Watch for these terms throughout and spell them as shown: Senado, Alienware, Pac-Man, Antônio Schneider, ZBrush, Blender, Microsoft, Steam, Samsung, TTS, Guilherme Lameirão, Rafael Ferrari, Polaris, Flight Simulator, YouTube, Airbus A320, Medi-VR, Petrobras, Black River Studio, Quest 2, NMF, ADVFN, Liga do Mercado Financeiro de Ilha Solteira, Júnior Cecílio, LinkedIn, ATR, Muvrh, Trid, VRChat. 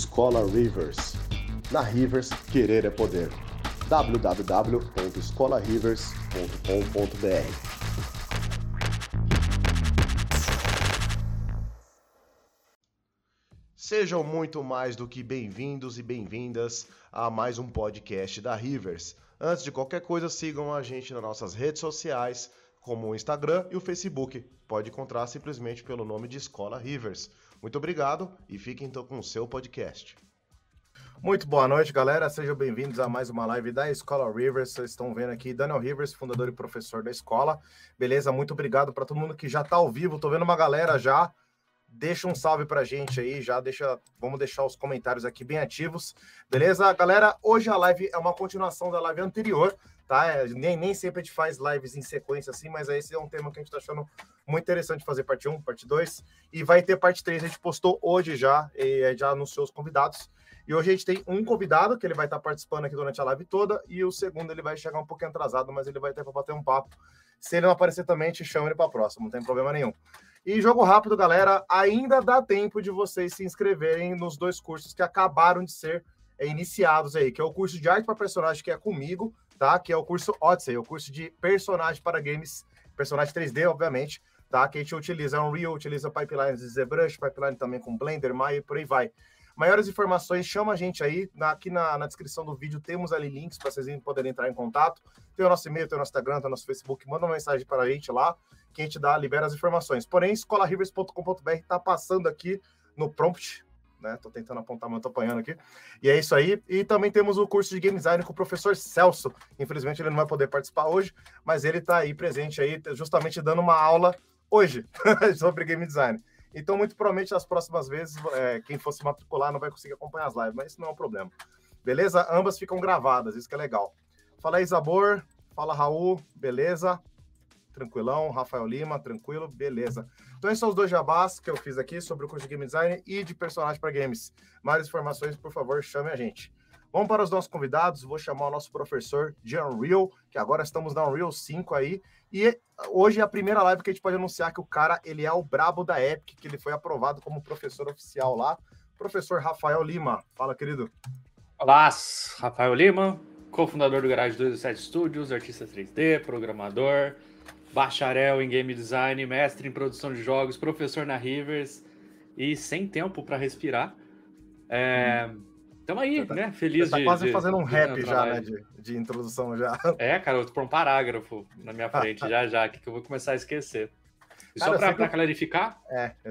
Escola Rivers. Na Rivers, querer é poder. www.escolarivers.com.br. Sejam muito mais do que bem-vindos e bem-vindas a mais um podcast da Rivers. Antes de qualquer coisa, sigam a gente nas nossas redes sociais, como o Instagram e o Facebook. Pode encontrar simplesmente pelo nome de Escola Rivers. Muito obrigado e fiquem então com o seu podcast. Muito boa noite, galera. Sejam bem-vindos a mais uma live da Escola Rivers. Vocês estão vendo aqui Daniel Rivers, fundador e professor da escola. Beleza? Muito obrigado para todo mundo que já está ao vivo. Estou vendo uma galera já. Deixa um salve pra gente aí, já deixa, vamos deixar os comentários aqui bem ativos, beleza? Galera, hoje a live é uma continuação da live anterior, tá? Nem sempre a gente faz lives em sequência assim, mas esse é um tema que a gente tá achando muito interessante fazer parte 1, parte 2, e vai ter parte 3, a gente postou hoje já, e já anunciou os convidados, e hoje a gente tem um convidado, que ele vai estar participando aqui durante a live toda, e o segundo ele vai chegar um pouquinho atrasado, mas ele vai ter pra bater um papo. Se ele não aparecer também, a gente chama ele pra próxima, não tem problema nenhum. E jogo rápido, galera, ainda dá tempo de vocês se inscreverem nos dois cursos que acabaram de ser iniciados aí, que é o curso de arte para personagem, que é comigo, tá? Que é o curso Odyssey, o curso de personagem para games, personagem 3D, obviamente, tá? Que a gente utiliza Unreal, utiliza pipelines de ZBrush, pipeline também com Blender, Maya e por aí vai. Maiores informações, chama a gente aí, aqui na descrição do vídeo temos ali links para vocês poderem entrar em contato, tem o nosso e-mail, tem o nosso Instagram, tem o nosso Facebook, manda uma mensagem para a gente lá, que a gente libera as informações. Porém, escolarivers.com.br está passando aqui no prompt, né? Tô tentando apontar, mas tô apanhando aqui. E é isso aí. E também temos o curso de Game Design com o professor Celso. Infelizmente, ele não vai poder participar hoje, mas ele está aí presente, aí, justamente dando uma aula hoje sobre Game Design. Então, muito provavelmente, nas próximas vezes, quem for se matricular não vai conseguir acompanhar as lives, mas isso não é um problema. Beleza? Ambas ficam gravadas, isso que é legal. Fala aí, Isabor. Fala, Raul. Beleza? Tranquilão, Rafael Lima, tranquilo, beleza. Então esses são os dois jabás que eu fiz aqui sobre o curso de Game Design e de personagem para games. Mais informações, por favor, chame a gente. Vamos para os nossos convidados, vou chamar o nosso professor de Unreal, que agora estamos na Unreal 5 aí, e hoje é a primeira live que a gente pode anunciar que o cara, ele é o brabo da Epic, que ele foi aprovado como professor oficial lá, professor Rafael Lima. Fala, querido. Olá, Rafael Lima, cofundador do Garage 27 Studios, artista 3D, programador, bacharel em Game Design, mestre em produção de jogos, professor na Rivers e sem tempo para respirar. Tamo aí, né? Feliz de... Tá quase fazendo um rap já, né? De introdução já. É, cara, eu tô por um parágrafo na minha frente já, que eu vou começar a esquecer. E cara, só para clarificar,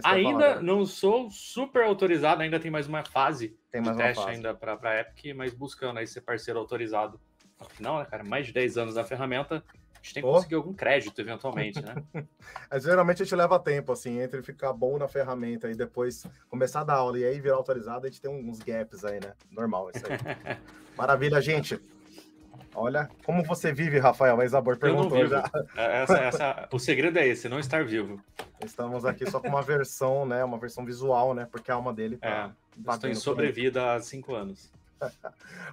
ainda não sou super autorizado, ainda tem mais uma fase de teste ainda para Epic, mas buscando aí ser parceiro autorizado. Afinal, né, cara, mais de 10 anos da ferramenta, a gente tem que conseguir algum crédito, eventualmente, né? Mas, geralmente a gente leva tempo, assim, entre ficar bom na ferramenta e depois começar a dar aula e aí virar autorizado, a gente tem uns gaps aí, né? Normal, isso aí. Maravilha, gente. Olha, como você vive, Rafael? Mas a Isabor perguntou já. O segredo é esse, não estar vivo. Estamos aqui só com uma versão, né? Uma versão visual, né? Porque a alma dele tá... estou em sobrevida há 5 anos.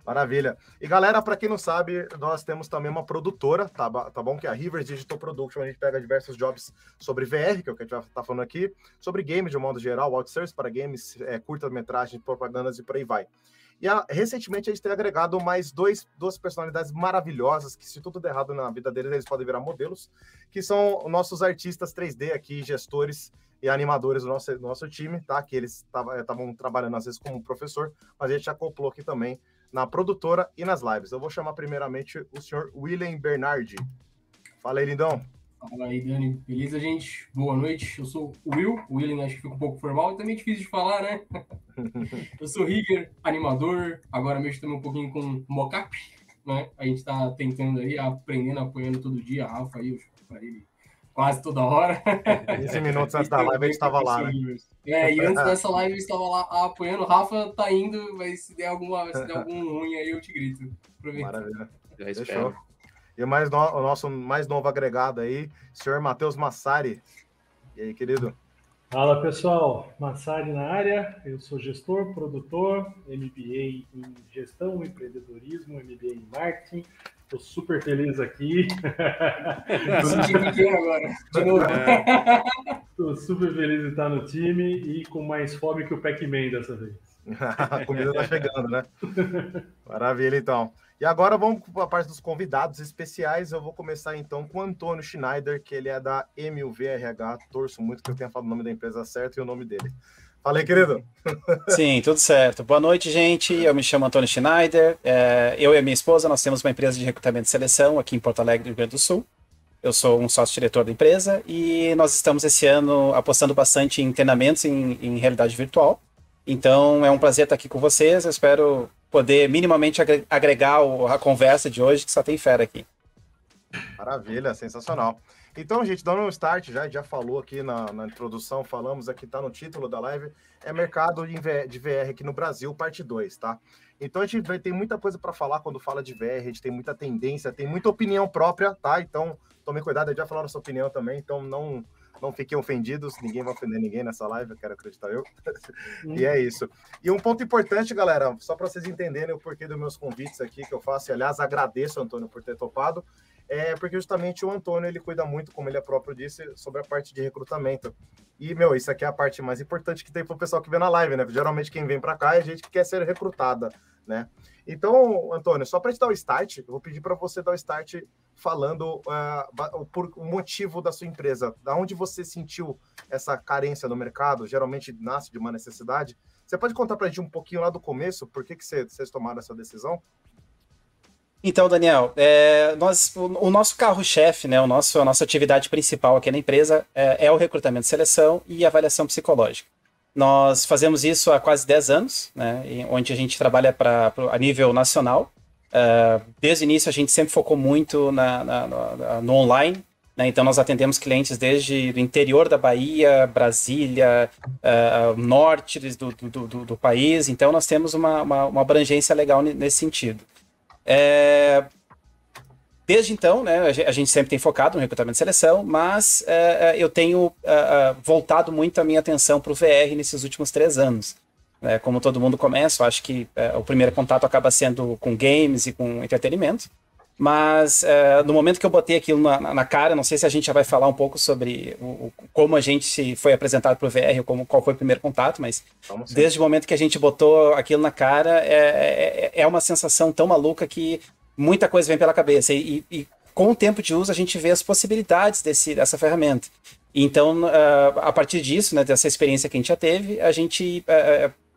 Maravilha. E galera, para quem não sabe, nós temos também uma produtora, tá bom? Que é a Rivers Digital Production, a gente pega diversos jobs sobre VR, que é o que a gente vai estar falando aqui, sobre games de um modo geral, outsourcing para games, curta-metragem, propagandas e por aí vai. E recentemente a gente tem agregado mais duas personalidades maravilhosas, que se tudo der errado na vida deles, eles podem virar modelos, que são nossos artistas 3D aqui, gestores e animadores do nosso time, tá? Que eles estavam trabalhando às vezes como professor, mas a gente acoplou aqui também na produtora e nas lives. Eu vou chamar primeiramente o senhor William Bernardi. Fala aí, lindão. Fala aí, Dani. Beleza, gente? Boa noite. Eu sou o Will. O William acho que fica um pouco formal e também é difícil de falar, né? Eu sou o River, animador, agora mexo também um pouquinho com mockup, né? A gente tá tentando aí, aprendendo, apoiando todo dia, a Rafa aí, eu para ele quase toda hora. 15 minutos antes da live a gente estava lá, né? E antes dessa live eu estava lá apoiando. O Rafa tá indo, mas se der algum ruim aí eu te grito. Aproveita. Maravilha. Já espero. Fechou. E o nosso mais novo agregado aí, senhor Matheus Massari. E aí, querido? Fala, pessoal. Massari na área. Eu sou gestor, produtor, MBA em gestão, empreendedorismo, MBA em marketing. Estou super feliz aqui. Estou super feliz de estar no time e com mais fome que o Pac-Man dessa vez. A comida tá chegando, né? Maravilha, então. E agora vamos para a parte dos convidados especiais. Eu vou começar, então, com o Antônio Schneider, que ele é da MUVRH. Torço muito que eu tenha falado o nome da empresa certo e o nome dele. Fala aí, querido. Sim, tudo certo. Boa noite, gente. Eu me chamo Antônio Schneider. Eu e a minha esposa, nós temos uma empresa de recrutamento e seleção aqui em Porto Alegre, Rio Grande do Sul. Eu sou um sócio-diretor da empresa e nós estamos, esse ano, apostando bastante em treinamentos em realidade virtual. Então, é um prazer estar aqui com vocês. Eu espero poder minimamente agregar a conversa de hoje, que só tem fera aqui. Maravilha, sensacional. Então, gente, dando um start, já falou aqui na introdução, falamos aqui, tá no título da live, é mercado de VR aqui no Brasil, parte 2, tá? Então, a gente tem muita coisa para falar quando fala de VR, a gente tem muita tendência, tem muita opinião própria, tá? Então, tomem cuidado, já falaram a sua opinião também, então não fiquem ofendidos, ninguém vai ofender ninguém nessa live, eu quero acreditar eu. E é isso. E um ponto importante, galera, só para vocês entenderem o porquê dos meus convites aqui que eu faço, e aliás, agradeço, Antônio, por ter topado, porque justamente o Antônio, ele cuida muito, como ele é próprio disse, sobre a parte de recrutamento. E, isso aqui é a parte mais importante que tem para o pessoal que vem na live, né? Geralmente quem vem para cá é gente que quer ser recrutada, né? Então, Antônio, só para te dar o start, eu vou pedir para você dar o start falando por motivo da sua empresa, da onde você sentiu essa carência no mercado, geralmente nasce de uma necessidade. Você pode contar para a gente um pouquinho lá do começo, por que vocês tomaram essa decisão? Então, Daniel, o nosso carro-chefe, né, a nossa atividade principal aqui na empresa é o recrutamento, seleção e avaliação psicológica. Nós fazemos isso há quase 10 anos, né, onde a gente trabalha a nível nacional. Desde o início, a gente sempre focou muito no online, né, então nós atendemos clientes desde o interior da Bahia, Brasília, norte do país, então nós temos uma abrangência legal nesse sentido. Desde então, né, a gente sempre tem focado no recrutamento e seleção, mas eu tenho voltado muito a minha atenção para o VR nesses últimos 3 anos. Como todo mundo começa, eu acho que o primeiro contato acaba sendo com games e com entretenimento, mas no momento que eu botei aquilo na cara, não sei se a gente já vai falar um pouco sobre como a gente foi apresentado para o VR, qual foi o primeiro contato, mas desde o momento que a gente botou aquilo na cara, é uma sensação tão maluca que muita coisa vem pela cabeça e com o tempo de uso a gente vê as possibilidades dessa ferramenta. Então, a partir disso, né, dessa experiência que a gente já teve, a gente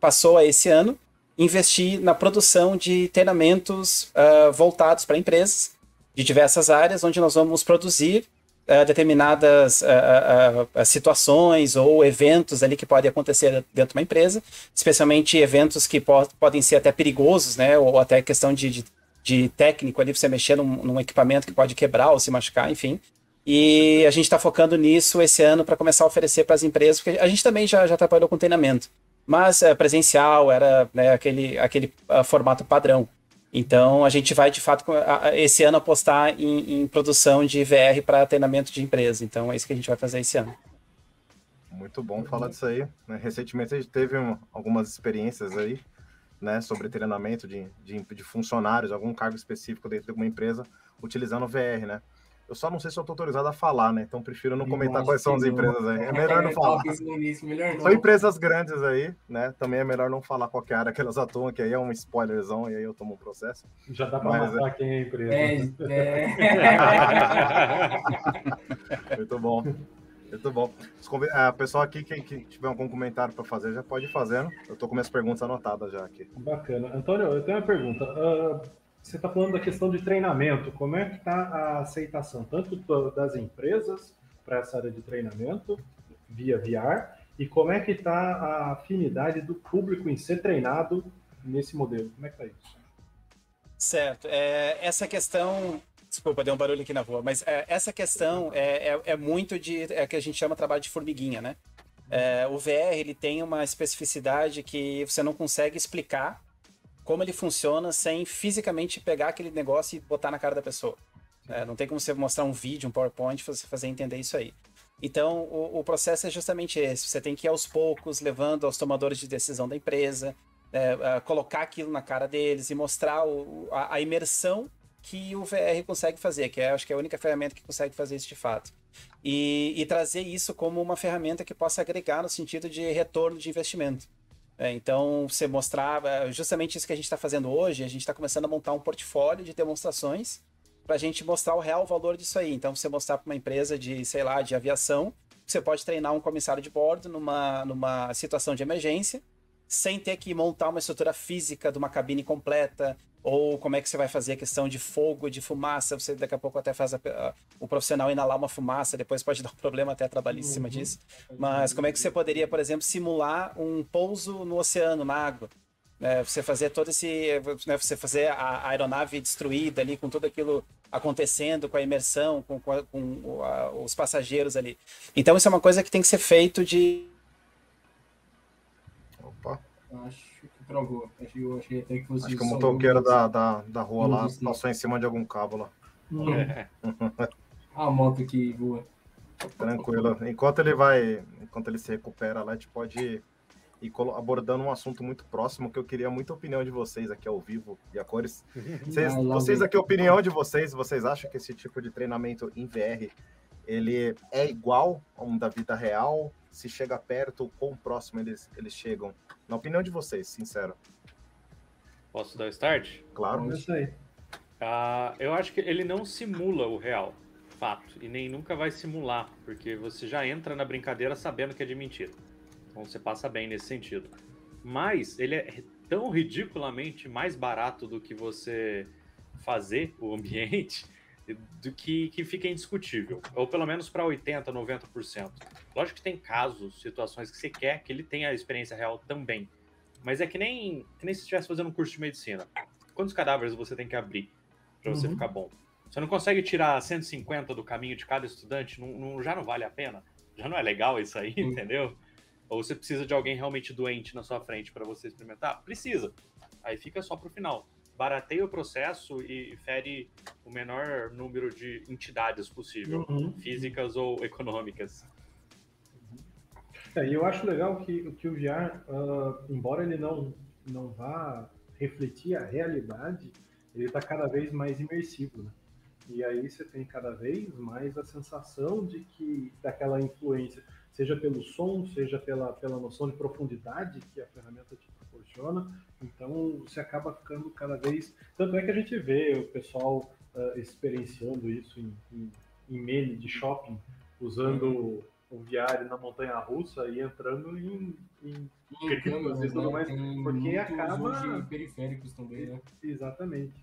passou a esse ano investir na produção de treinamentos voltados para empresas de diversas áreas, onde nós vamos produzir determinadas situações ou eventos ali que podem acontecer dentro de uma empresa, especialmente eventos que podem ser até perigosos, né, ou até questão de técnico ali, você mexer num equipamento que pode quebrar ou se machucar, enfim. E a gente está focando nisso esse ano para começar a oferecer para as empresas, porque a gente também já trabalhou com treinamento, mas presencial era, né, aquele formato padrão. Então a gente vai, de fato, esse ano apostar em produção de VR para treinamento de empresa. Então é isso que a gente vai fazer esse ano. Muito bom falar disso aí. Recentemente a gente teve algumas experiências aí, né, sobre treinamento de funcionários, algum cargo específico dentro de alguma empresa, utilizando o VR, né? Eu só não sei se eu tô autorizado a falar, né? Então, prefiro não comentar quais são as empresas aí. É melhor não falar. São empresas grandes aí, né? Também é melhor não falar qual que é a área que elas atuam, que aí é um spoilerzão e aí eu tomo um processo. Já dá pra matar quem é a empresa. Muito bom. Muito bom. Pessoal aqui, quem tiver algum comentário para fazer, já pode ir fazendo. Eu tô com minhas perguntas anotadas já aqui. Bacana. Antônio, eu tenho uma pergunta. Você está falando da questão de treinamento, como é que está a aceitação, tanto das empresas para essa área de treinamento, via VR, e como é que está a afinidade do público em ser treinado nesse modelo? Como é que está isso? Certo. Essa questão... Desculpa, deu um barulho aqui na rua, mas essa questão é muito que a gente chama de trabalho de formiguinha, né? O VR, ele tem uma especificidade que você não consegue explicar como ele funciona sem fisicamente pegar aquele negócio e botar na cara da pessoa. Não tem como você mostrar um vídeo, um PowerPoint, você fazer entender isso aí. Então, o processo é justamente esse. Você tem que ir aos poucos, levando aos tomadores de decisão da empresa, colocar aquilo na cara deles e mostrar a imersão que o VR consegue fazer, que acho que é a única ferramenta que consegue fazer isso de fato. E trazer isso como uma ferramenta que possa agregar no sentido de retorno de investimento. Então, você mostrar justamente isso que a gente está fazendo hoje, a gente está começando a montar um portfólio de demonstrações para a gente mostrar o real valor disso aí. Então, você mostrar para uma empresa de, sei lá, de aviação, você pode treinar um comissário de bordo numa situação de emergência, sem ter que montar uma estrutura física de uma cabine completa, ou como é que você vai fazer a questão de fogo, de fumaça, você daqui a pouco até faz o profissional inalar uma fumaça, depois pode dar um problema até trabalhista em cima disso. Mas como é que você poderia, por exemplo, simular um pouso no oceano, na água? Você fazer todo esse... você fazer a aeronave destruída ali, com tudo aquilo acontecendo, com a imersão, com os passageiros ali. Então isso é uma coisa que tem que ser feito de... Opa, acho... Travou. Achei até que fosse. Acho que o motoqueiro da rua lá passou em cima de algum cabo lá. A moto que voa. Tranquilo. Enquanto ele se recupera lá, a gente pode ir abordando um assunto muito próximo que eu queria muita opinião de vocês aqui ao vivo e a cores. Vocês aqui, a opinião de vocês, vocês acham que esse tipo de treinamento em VR ele é igual a um da vida real? Se chega perto, ou quão próximo eles chegam? Na opinião de vocês, sincero. Posso dar o start? Claro. Eu acho que ele não simula o real, fato. E nem nunca vai simular, porque você já entra na brincadeira sabendo que é de mentira. Então você passa bem nesse sentido. Mas ele é tão ridiculamente mais barato do que você fazer o ambiente... do que fica indiscutível, ou pelo menos para 80%, 90%. Lógico que tem casos, situações que você quer que ele tenha a experiência real também, mas é que nem se estivesse fazendo um curso de medicina. Quantos cadáveres você tem que abrir para você ficar bom? Você não consegue tirar 150 do caminho de cada estudante? Já não vale a pena? Já não é legal isso aí, entendeu? Ou você precisa de alguém realmente doente na sua frente para você experimentar? Precisa. Aí fica só para o final. Barateia o processo e fere o menor número de entidades possível, físicas ou econômicas. E eu acho legal que o VR, embora ele não vá refletir a realidade, ele está cada vez mais imersivo, né? E aí você tem cada vez mais a sensação de que daquela influência, seja pelo som, seja pela noção de profundidade que a ferramenta te proporciona. Então, você acaba ficando cada vez... Tanto é que a gente vê o pessoal experienciando isso em meme de shopping, usando o VR na montanha-russa e entrando em câmeras e tudo mais, porque acaba... periféricos também, né? Exatamente.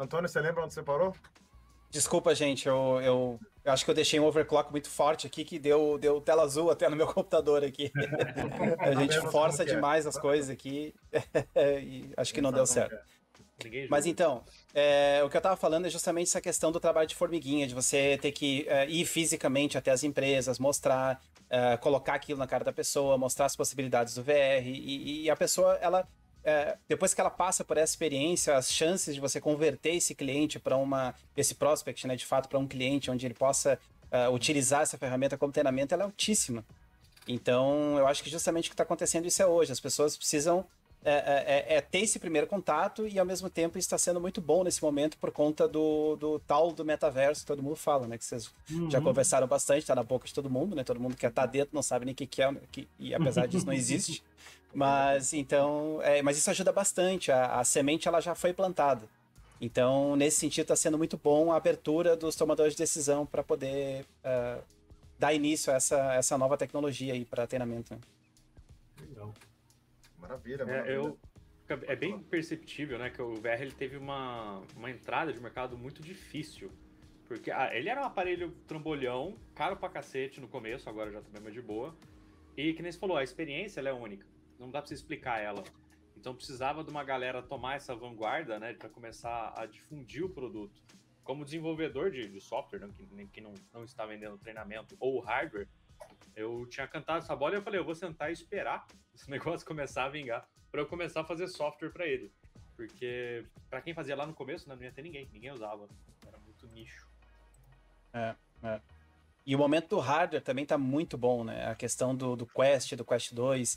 Antônio, você lembra onde você parou? Desculpa, gente, eu acho que eu deixei um overclock muito forte aqui, que deu tela azul até no meu computador aqui. A gente força demais as coisas aqui e acho que não deu certo. Mas então, o que eu estava falando é justamente essa questão do trabalho de formiguinha, de você ter que ir fisicamente até as empresas, mostrar, colocar aquilo na cara da pessoa, mostrar as possibilidades do VR e a pessoa, ela... depois que ela passa por essa experiência, as chances de você converter esse cliente para esse prospect, né, de fato, para um cliente onde ele possa utilizar essa ferramenta como treinamento, ela é altíssima. Então, eu acho que justamente o que está acontecendo isso é hoje. As pessoas precisam ter esse primeiro contato e, ao mesmo tempo, isso está sendo muito bom nesse momento por conta do tal do metaverso, todo mundo fala, né, que vocês já conversaram bastante, está na boca de todo mundo, né, todo mundo quer estar dentro, não sabe nem o que é, e apesar disso não existe. Mas então, mas isso ajuda bastante, a semente ela já foi plantada. Então, nesse sentido, está sendo muito bom a abertura dos tomadores de decisão para poder dar início a essa nova tecnologia aí para treinamento. Né? Legal. Maravilha. É bem perceptível, né, que o VR ele teve uma entrada de mercado muito difícil. Porque ele era um aparelho trambolhão, caro pra cacete no começo, agora já também é de boa. E que nem você falou, a experiência ela é única. Não dá para você explicar ela. Então precisava de uma galera tomar essa vanguarda, né, para começar a difundir o produto. Como desenvolvedor de software, né, que não está vendendo treinamento ou hardware, eu tinha cantado essa bola e eu falei, eu vou sentar e esperar esse negócio começar a vingar para eu começar a fazer software para ele. Porque para quem fazia lá no começo, não ia ter ninguém usava. Era muito nicho. É. E o momento do hardware também está muito bom, né? A questão do Quest 2,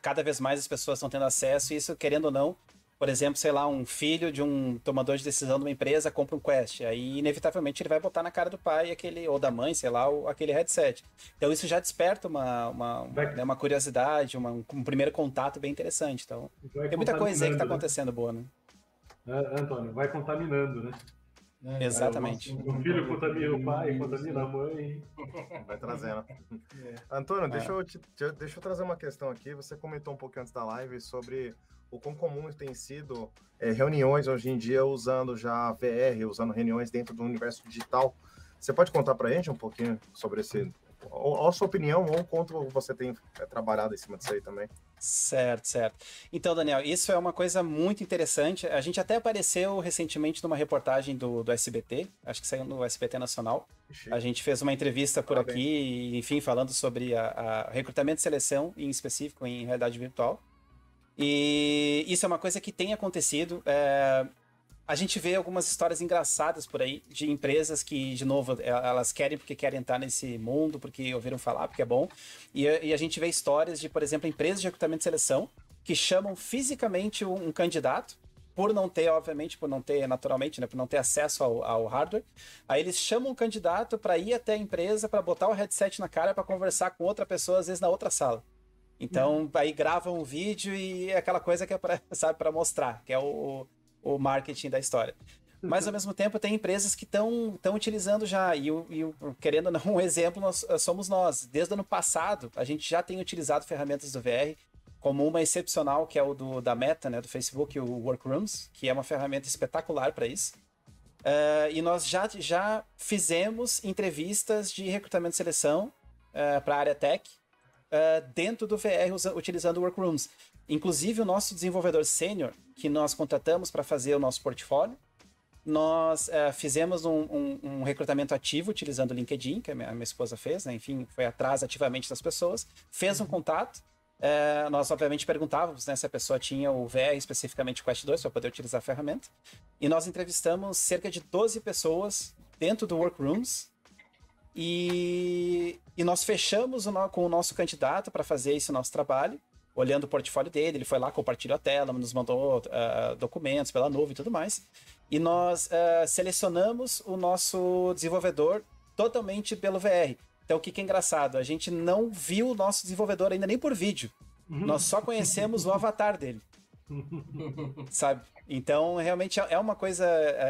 cada vez mais as pessoas estão tendo acesso e isso, querendo ou não, por exemplo, sei lá, um filho de um tomador de decisão de uma empresa compra um Quest, aí inevitavelmente ele vai botar na cara do pai aquele, ou da mãe, sei lá, aquele headset. Então isso já desperta uma curiosidade, um primeiro contato bem interessante. Então tem muita coisa aí que está acontecendo, né? Boa, né? É, Antônio, vai contaminando, né? É, exatamente. O filho contamina o pai, contamina a mãe. Vai trazendo. É. Antônio, deixa eu trazer uma questão aqui. Você comentou um pouquinho antes da live sobre o quão comum tem sido reuniões hoje em dia usando já VR, usando reuniões dentro do universo digital. Você pode contar pra gente um pouquinho sobre esse... Ou a sua opinião, ou quanto você tem trabalhado em cima disso aí também. Certo, certo. Então, Daniel, isso é uma coisa muito interessante. A gente até apareceu recentemente numa reportagem do SBT, acho que saiu no SBT Nacional. A gente fez uma entrevista por aqui, enfim, falando sobre a recrutamento e seleção, em específico, em realidade virtual. E isso é uma coisa que tem acontecido. A gente vê algumas histórias engraçadas por aí, de empresas que, de novo, elas querem porque querem entrar nesse mundo, porque ouviram falar, porque é bom. E a gente vê histórias de, por exemplo, empresas de recrutamento e seleção que chamam fisicamente um candidato, por não ter, obviamente, por não ter naturalmente, né, por não ter acesso ao hardware. Aí eles chamam o candidato para ir até a empresa, para botar o headset na cara, para conversar com outra pessoa, às vezes na outra sala. Então, aí gravam um vídeo e é aquela coisa que é para, sabe, para mostrar, que é o marketing da história. Mas, ao mesmo tempo, tem empresas que estão utilizando já, e querendo ou não, um exemplo somos nós. Desde o ano passado, a gente já tem utilizado ferramentas do VR, como uma excepcional, que é o da Meta, né, do Facebook, o Workrooms, que é uma ferramenta espetacular para isso. E nós já fizemos entrevistas de recrutamento e seleção para a área tech, dentro do VR, utilizando Workrooms. Inclusive, o nosso desenvolvedor sênior, que nós contratamos para fazer o nosso portfólio, nós fizemos um recrutamento ativo utilizando o LinkedIn, que a minha esposa fez, né? Enfim, foi atrás ativamente das pessoas, fez um contato, nós obviamente perguntávamos, né, se a pessoa tinha o VR, especificamente o Quest 2, para poder utilizar a ferramenta, e nós entrevistamos cerca de 12 pessoas dentro do Workrooms, e nós fechamos com o nosso candidato para fazer esse nosso trabalho, olhando o portfólio dele. Ele foi lá, compartilhou a tela, nos mandou documentos pela nuvem e tudo mais, e nós selecionamos o nosso desenvolvedor totalmente pelo VR. Então, o que é engraçado, a gente não viu o nosso desenvolvedor ainda nem por vídeo, nós só conhecemos o avatar dele, sabe? Então, realmente é uma coisa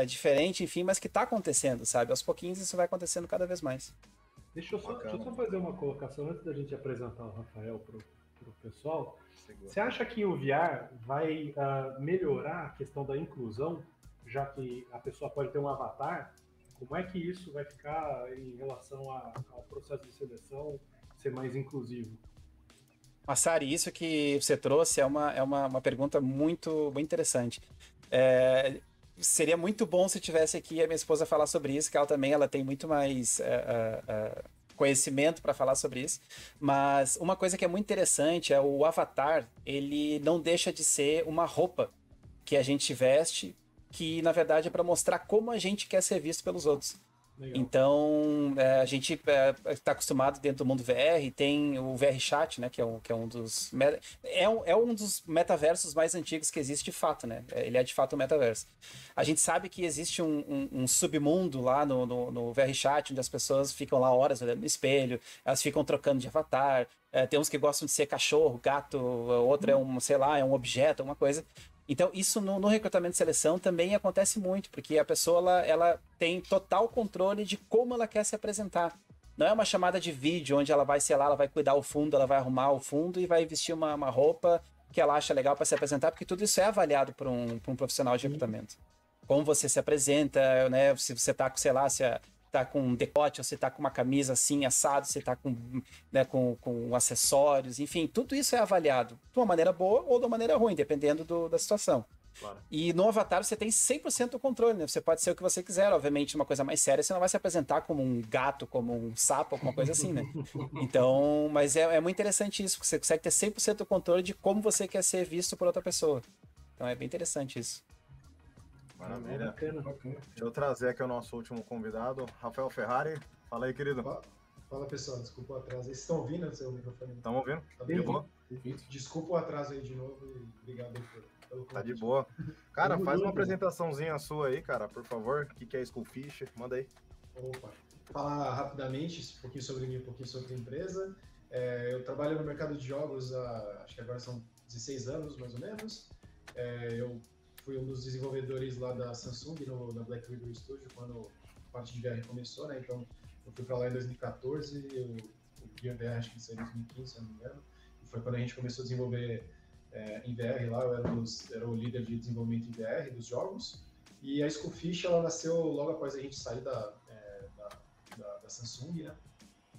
diferente, enfim, mas que está acontecendo, sabe? Aos pouquinhos isso vai acontecendo cada vez mais. Deixa eu só fazer uma colocação antes da gente apresentar o Rafael pro pessoal. Você acha que o VR vai melhorar a questão da inclusão, já que a pessoa pode ter um avatar? Como é que isso vai ficar em relação ao processo de seleção ser mais inclusivo? Massari, isso que você trouxe é uma pergunta muito interessante. Seria muito bom se tivesse aqui a minha esposa falar sobre isso, que ela também tem muito mais... conhecimento para falar sobre isso, mas uma coisa que é muito interessante é o avatar, ele não deixa de ser uma roupa que a gente veste, que na verdade é para mostrar como a gente quer ser visto pelos outros. Legal. Então, a gente está acostumado dentro do mundo VR, tem o VRChat, né, que é um dos metaversos mais antigos que existe de fato, né? Ele é de fato um metaverso. A gente sabe que existe um submundo lá no VRChat, onde as pessoas ficam lá horas olhando no espelho, elas ficam trocando de avatar, tem uns que gostam de ser cachorro, gato, outro é um objeto, alguma coisa. Então, isso no recrutamento e seleção também acontece muito, porque a pessoa ela tem total controle de como ela quer se apresentar. Não é uma chamada de vídeo onde ela vai, sei lá, ela vai cuidar o fundo, ela vai arrumar o fundo e vai vestir uma roupa que ela acha legal para se apresentar, porque tudo isso é avaliado por um profissional de recrutamento. Como você se apresenta, né? Se você tá com, sei lá, se tá com um decote, ou se tá com uma camisa assim, assado, se tá com acessórios, enfim, tudo isso é avaliado de uma maneira boa ou de uma maneira ruim, dependendo da situação. Claro. E no avatar você tem 100% do controle, né? Você pode ser o que você quiser, obviamente uma coisa mais séria, você não vai se apresentar como um gato, como um sapo, alguma coisa assim, né? Então, mas é muito interessante isso, porque você consegue ter 100% do controle de como você quer ser visto por outra pessoa. Então é bem interessante isso. Maravilha. Bacana. Deixa eu trazer aqui o nosso último convidado, Rafael Ferrari. Fala aí, querido. Fala, pessoal. Desculpa o atraso. Vocês estão ouvindo o seu microfone? Estão ouvindo. Tá ouvindo? Desculpa o atraso aí de novo e obrigado por Tá de boa. Cara, faz uma apresentaçãozinha sua aí, cara, por favor. O que é Scorfish? Manda aí. Opa, falar rapidamente um pouquinho sobre mim, um pouquinho sobre a empresa. Eu trabalho no mercado de jogos há, acho que agora são 16 anos, mais ou menos. Eu fui um dos desenvolvedores lá da Samsung, na Black River Studio, quando a parte de VR começou, né? Então, eu fui para lá em 2014, o VR acho que saiu em 2015, se não me engano. E foi quando a gente começou a desenvolver em VR lá, eu era o líder de desenvolvimento em VR dos jogos. E a Scorfish, ela nasceu logo após a gente sair da Samsung, né?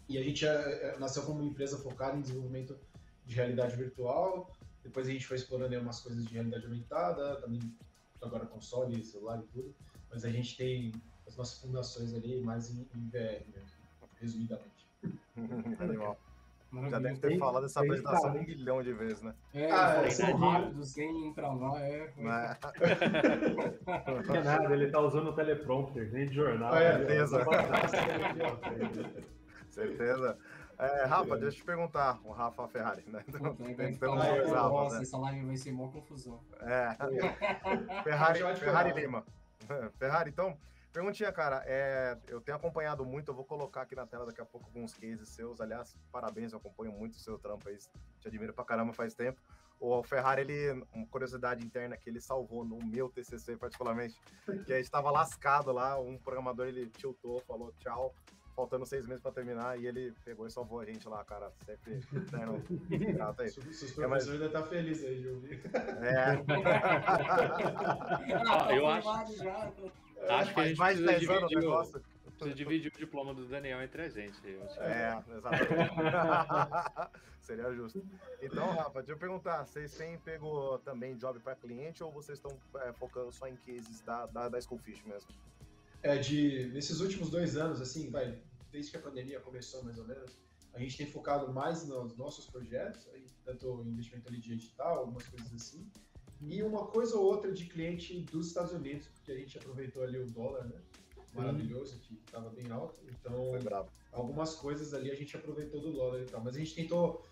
E a gente nasceu como uma empresa focada em desenvolvimento de realidade virtual. Depois a gente foi explorando algumas coisas de realidade aumentada, também agora console, celular e tudo. Mas a gente tem as nossas fundações ali mais em VR mesmo, resumidamente. Animal. Já deve ter falado essa apresentação um milhão de vezes, né? São rápidos, sem travar, Não é nada, ele tá usando o teleprompter, nem de jornal. Certeza. Certeza. Rafa, deixa eu te perguntar, o Rafa Ferrari, né? Nossa, essa live vai ser mó confusão. Ferrari Lima. Ferrari, então, perguntinha, cara, eu tenho acompanhado muito, eu vou colocar aqui na tela daqui a pouco alguns cases seus, aliás, parabéns, eu acompanho muito o seu trampo aí, te admiro pra caramba faz tempo. O Ferrari, ele, uma curiosidade interna que ele salvou no meu TCC particularmente, que a gente tava lascado lá, um programador, ele tiltou, falou tchau, faltando 6 meses para terminar, e ele pegou e salvou a gente lá, cara. Sempre deram grato aí. O professor ainda tá feliz aí de ouvir. Eu acho que a gente precisa dividir o diploma do Daniel entre a gente. Exatamente. Seria justo. Então, Rafa, deixa eu perguntar, vocês têm pego também job para cliente ou vocês estão focando só em cases da Scorfish mesmo? Nesses últimos 2 anos, assim, desde que a pandemia começou, mais ou menos, a gente tem focado mais nos nossos projetos, tanto em investimento ali de edital, algumas coisas assim, e uma coisa ou outra de cliente dos Estados Unidos, porque a gente aproveitou ali o dólar, né? Maravilhoso, que estava bem alto, então algumas coisas ali a gente aproveitou do dólar e tal, mas a gente tentou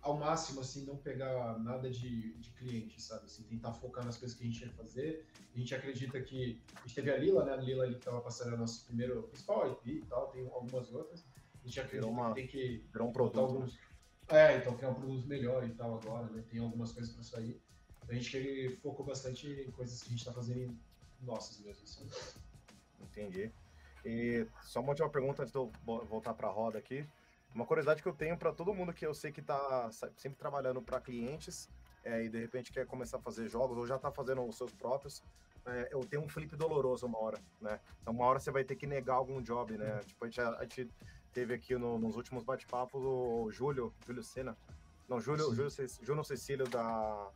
ao máximo, assim, não pegar nada de cliente, sabe, assim, tentar focar nas coisas que a gente ia fazer. A gente acredita que, a gente teve a Lila, né, a Lila ali que tava passando o nosso primeiro principal IP e tal, tem algumas outras, a gente acredita que tem que criar um produto, então criar um produto melhor e tal agora, né, tem algumas coisas para sair, a gente focou bastante em coisas que a gente tá fazendo nossas mesmo, assim. Entendi. E só uma última pergunta antes de eu voltar para a roda aqui. Uma curiosidade que eu tenho para todo mundo que eu sei que está sempre trabalhando para clientes e de repente quer começar a fazer jogos ou já está fazendo os seus próprios, eu tenho um flip doloroso uma hora, né? Então uma hora você vai ter que negar algum job, né? Tipo, a gente teve aqui nos últimos bate-papos o Júnior Cecílio da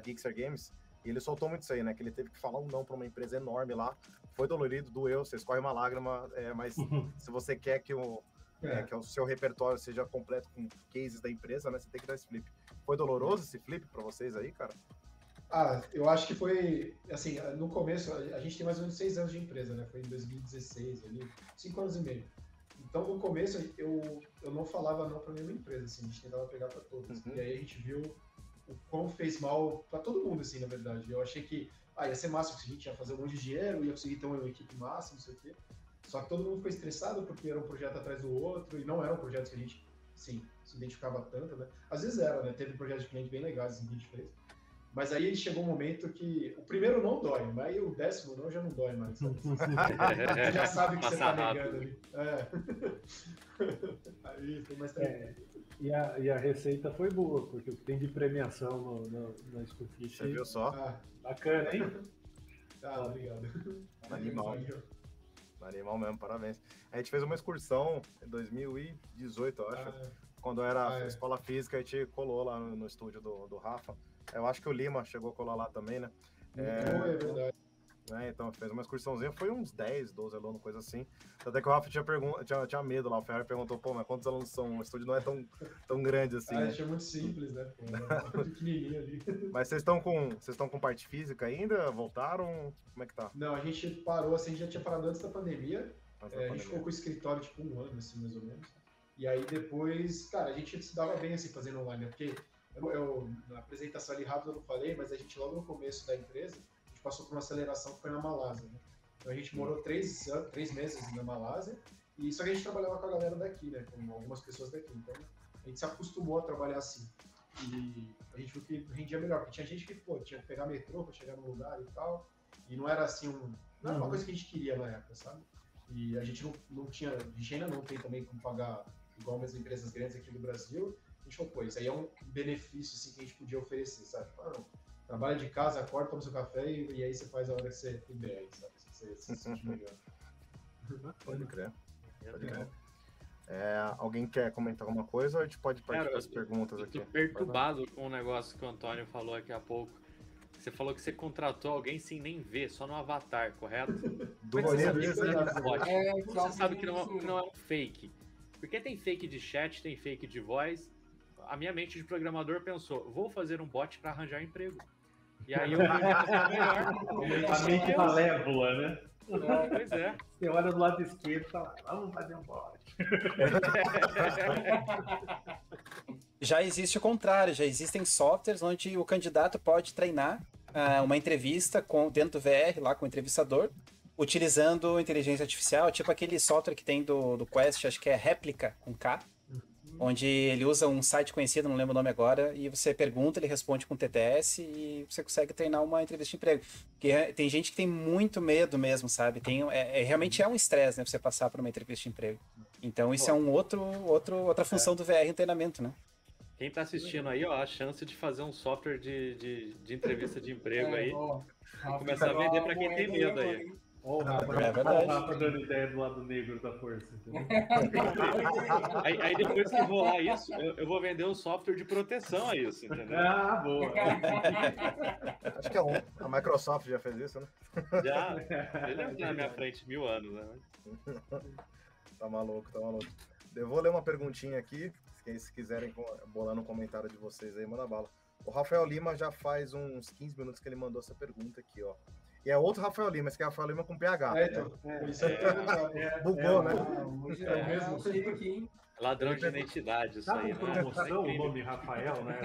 Geekster Games, e ele soltou muito isso aí, né? Que ele teve que falar um não para uma empresa enorme lá, foi dolorido, doeu, você escorre uma lágrima, mas se você quer que que o seu repertório seja completo com cases da empresa, né? Você tem que dar esse flip. Foi doloroso esse flip para vocês aí, cara? Eu acho que foi, assim, no começo, a gente tem mais ou menos 6 anos de empresa, né? Foi em 2016, ali, 5 anos e meio. Então, no começo, eu não falava não para nenhuma empresa, assim, a gente tentava pegar para todas. E aí a gente viu o quão fez mal para todo mundo, assim, na verdade. Eu achei que, ia ser massa, porque a gente ia fazer um monte de dinheiro, ia conseguir ter uma equipe massa, não sei o quê. Só que todo mundo ficou estressado porque era um projeto atrás do outro e não eram projetos que a gente, sim, se identificava tanto, né? Às vezes era, né? Teve projetos de cliente bem legais assim, que a gente fez. Mas aí chegou um momento que o primeiro não dói, mas aí o 10º não já não dói mais. Sabe? Você já sabe que você tá negando ali. Aí foi mais e a receita foi boa, porque o que tem de premiação na Scorfish... Você viu só? Bacana, hein? Obrigado. Animal. Animal mesmo, parabéns. A gente fez uma excursão em 2018, eu acho, quando era escola física, a gente colou lá no estúdio do Rafa. Eu acho que o Lima chegou a colar lá também, né? É verdade. Né? Então, fez uma excursãozinha, foi uns 10, 12 alunos, coisa assim. Até que o Rafa tinha medo lá, o Ferrari perguntou, pô, mas quantos alunos são? O estúdio não é tão grande assim. A gente é muito simples, né? É pequenininho ali. Mas vocês estão com parte física ainda? Voltaram? Como é que tá? Não, a gente parou, assim, já tinha parado antes da pandemia. A gente ficou com o escritório, tipo, 1 ano, assim, mais ou menos. E aí depois, cara, a gente se dava bem, assim, fazendo online, né? Porque Na apresentação ali rápida eu não falei, mas a gente logo no começo da empresa, a gente passou por uma aceleração que foi na Malásia, né? Então a gente morou três meses na Malásia, e só que a gente trabalhava com a galera daqui, né? Com algumas pessoas daqui, então a gente se acostumou a trabalhar assim. E a gente viu que rendia melhor, porque tinha gente que, pô, tinha que pegar metrô pra chegar no lugar e tal, e não era assim, não era uma coisa que a gente queria na época, sabe? E a gente não tinha, a gente ainda não tem também como pagar igual as empresas grandes aqui do Brasil. A gente falou, pô, isso aí é um benefício assim, que a gente podia oferecer, sabe? Tipo, trabalha de casa, acorda, toma seu café e aí você faz a hora que você tem ideia, sabe? Você se sente melhor. Pode crer, pode crer. Alguém quer comentar alguma coisa ou a gente pode partir para as perguntas aqui? Estou perturbado com um negócio que o Antônio falou aqui há pouco. Você falou que você contratou alguém sem nem ver, só no avatar, correto? Do você sabe que não é um fake. Porque tem fake de chat, tem fake de voz. A minha mente de programador pensou, vou fazer um bot para arranjar emprego. E aí eu melhor. A mente malévola, né? Pois é. Você olha do lado esquerdo e fala, vamos fazer um bot. Já existe o contrário, já existem softwares onde o candidato pode treinar uma entrevista dentro do VR, lá com o entrevistador, utilizando inteligência artificial, tipo aquele software que tem do Quest, acho que é Réplica, com K, onde ele usa um site conhecido, não lembro o nome agora, e você pergunta, ele responde com TTS e você consegue treinar uma entrevista de emprego. Porque tem gente que tem muito medo mesmo, sabe? Realmente é um estresse, né, você passar por uma entrevista de emprego. Então isso é outra função do VR em treinamento, né? Quem tá assistindo aí, ó, a chance de fazer um software de entrevista de emprego aí, começar a vender pra quem tem medo aí. É verdade. Rafa dando ideia do lado negro da força. Aí depois que rolar isso, eu vou vender um software de proteção a isso, entendeu? Ah, boa. Acho que a Microsoft já fez isso, né? Já. Ele já tá na minha frente 1000 anos, né? Tá maluco, tá maluco. Eu vou ler uma perguntinha aqui, se quiserem bolar no comentário de vocês aí, manda bala. O Rafael Lima já faz uns 15 minutos que ele mandou essa pergunta aqui, ó. E é outro Rafael Lima, esse que é Rafael Lima com PH. Bugou, né? É o mesmo jeito aqui, hein? Ladrão de identidade, isso aí. Não o nome Rafael, né?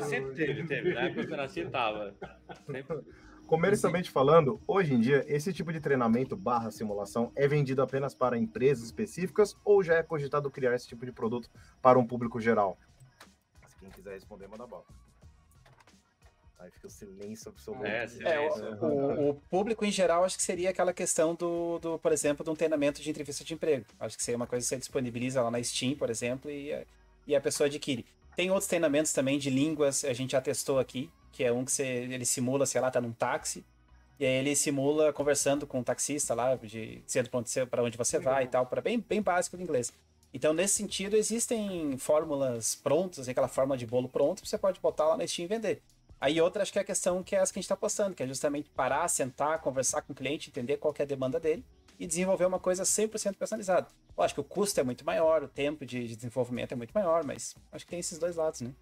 Sempre teve, né? Porque eu nasci tava. Comercialmente falando, hoje em dia, esse tipo de treinamento / simulação é vendido apenas para empresas específicas ou já é cogitado criar esse tipo de produto para um público geral? Mas quem quiser responder, manda bala. Aí fica o silêncio absoluto. O público em geral acho que seria aquela questão do, por exemplo, de um treinamento de entrevista de emprego. Acho que seria uma coisa que você disponibiliza lá na Steam, por exemplo, e a pessoa adquire. Tem outros treinamentos também de línguas, a gente já testou aqui, que é um que ele simula, sei lá, tá num táxi, e aí ele simula conversando com um taxista lá, dizendo para onde você vai e tal, para bem básico do inglês. Então, nesse sentido, existem fórmulas prontas, aquela fórmula de bolo pronto, que você pode botar lá na Steam e vender. Aí outra, acho que é a questão que é essa que a gente está postando, que é justamente parar, sentar, conversar com o cliente, entender qual que é a demanda dele e desenvolver uma coisa 100% personalizada. Lógico que o custo é muito maior, o tempo de desenvolvimento é muito maior, mas acho que tem esses dois lados, né?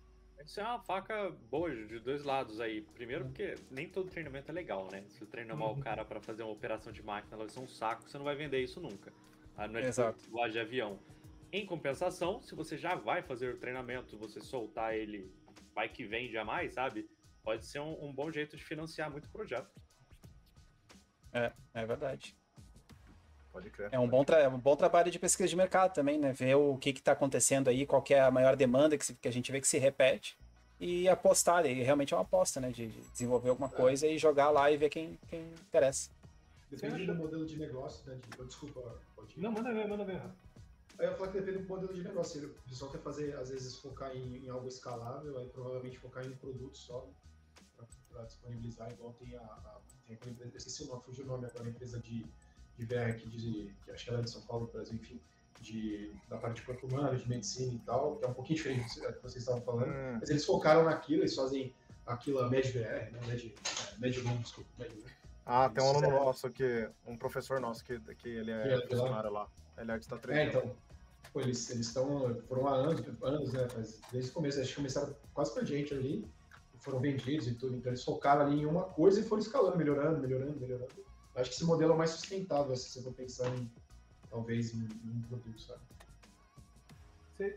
Isso é uma faca boa de dois lados aí. Primeiro porque nem todo treinamento é legal, né? Se você treinar mal o cara para fazer uma operação de máquina, ela vai ser um saco, você não vai vender isso nunca. Não é tipo voar de avião. Em compensação, se você já vai fazer o treinamento, você soltar ele, vai que vende a mais, sabe? Pode ser um bom jeito de financiar muito projeto. É verdade. Pode crer. É um bom trabalho de pesquisa de mercado também, né? Ver o que está acontecendo aí, qual que é a maior demanda que a gente vê que se repete e apostar. E realmente é uma aposta, né? De desenvolver alguma coisa e jogar lá e ver quem interessa. Depende do modelo de negócio, né? Desculpa, pode ir. Não, manda ver. Eu ia falar que depende do modelo de negócio. O pessoal quer fazer, às vezes, focar em algo escalável, aí provavelmente focar em um produto só, para disponibilizar, igual tem a empresa, esqueci o nome, fugiu o nome agora, a empresa de VR aqui, que acho que ela é de São Paulo, Brasil, enfim, da parte de corpo humano, de medicina e tal, que é um pouquinho diferente do que vocês estavam falando, mas eles focaram naquilo, eles fazem aquilo, Medi-VR, né? Medi-VR. Tem um aluno nosso que, um professor nosso que ele é funcionário lá. Ele é artista 3D. Então, pô, eles foram há anos, né? Desde o começo, acho que começaram quase pra gente ali, foram vendidos e tudo, então eles focaram ali em uma coisa e foram escalando, melhorando. Acho que esse modelo é mais sustentável, se você for pensar talvez em um produto, sabe?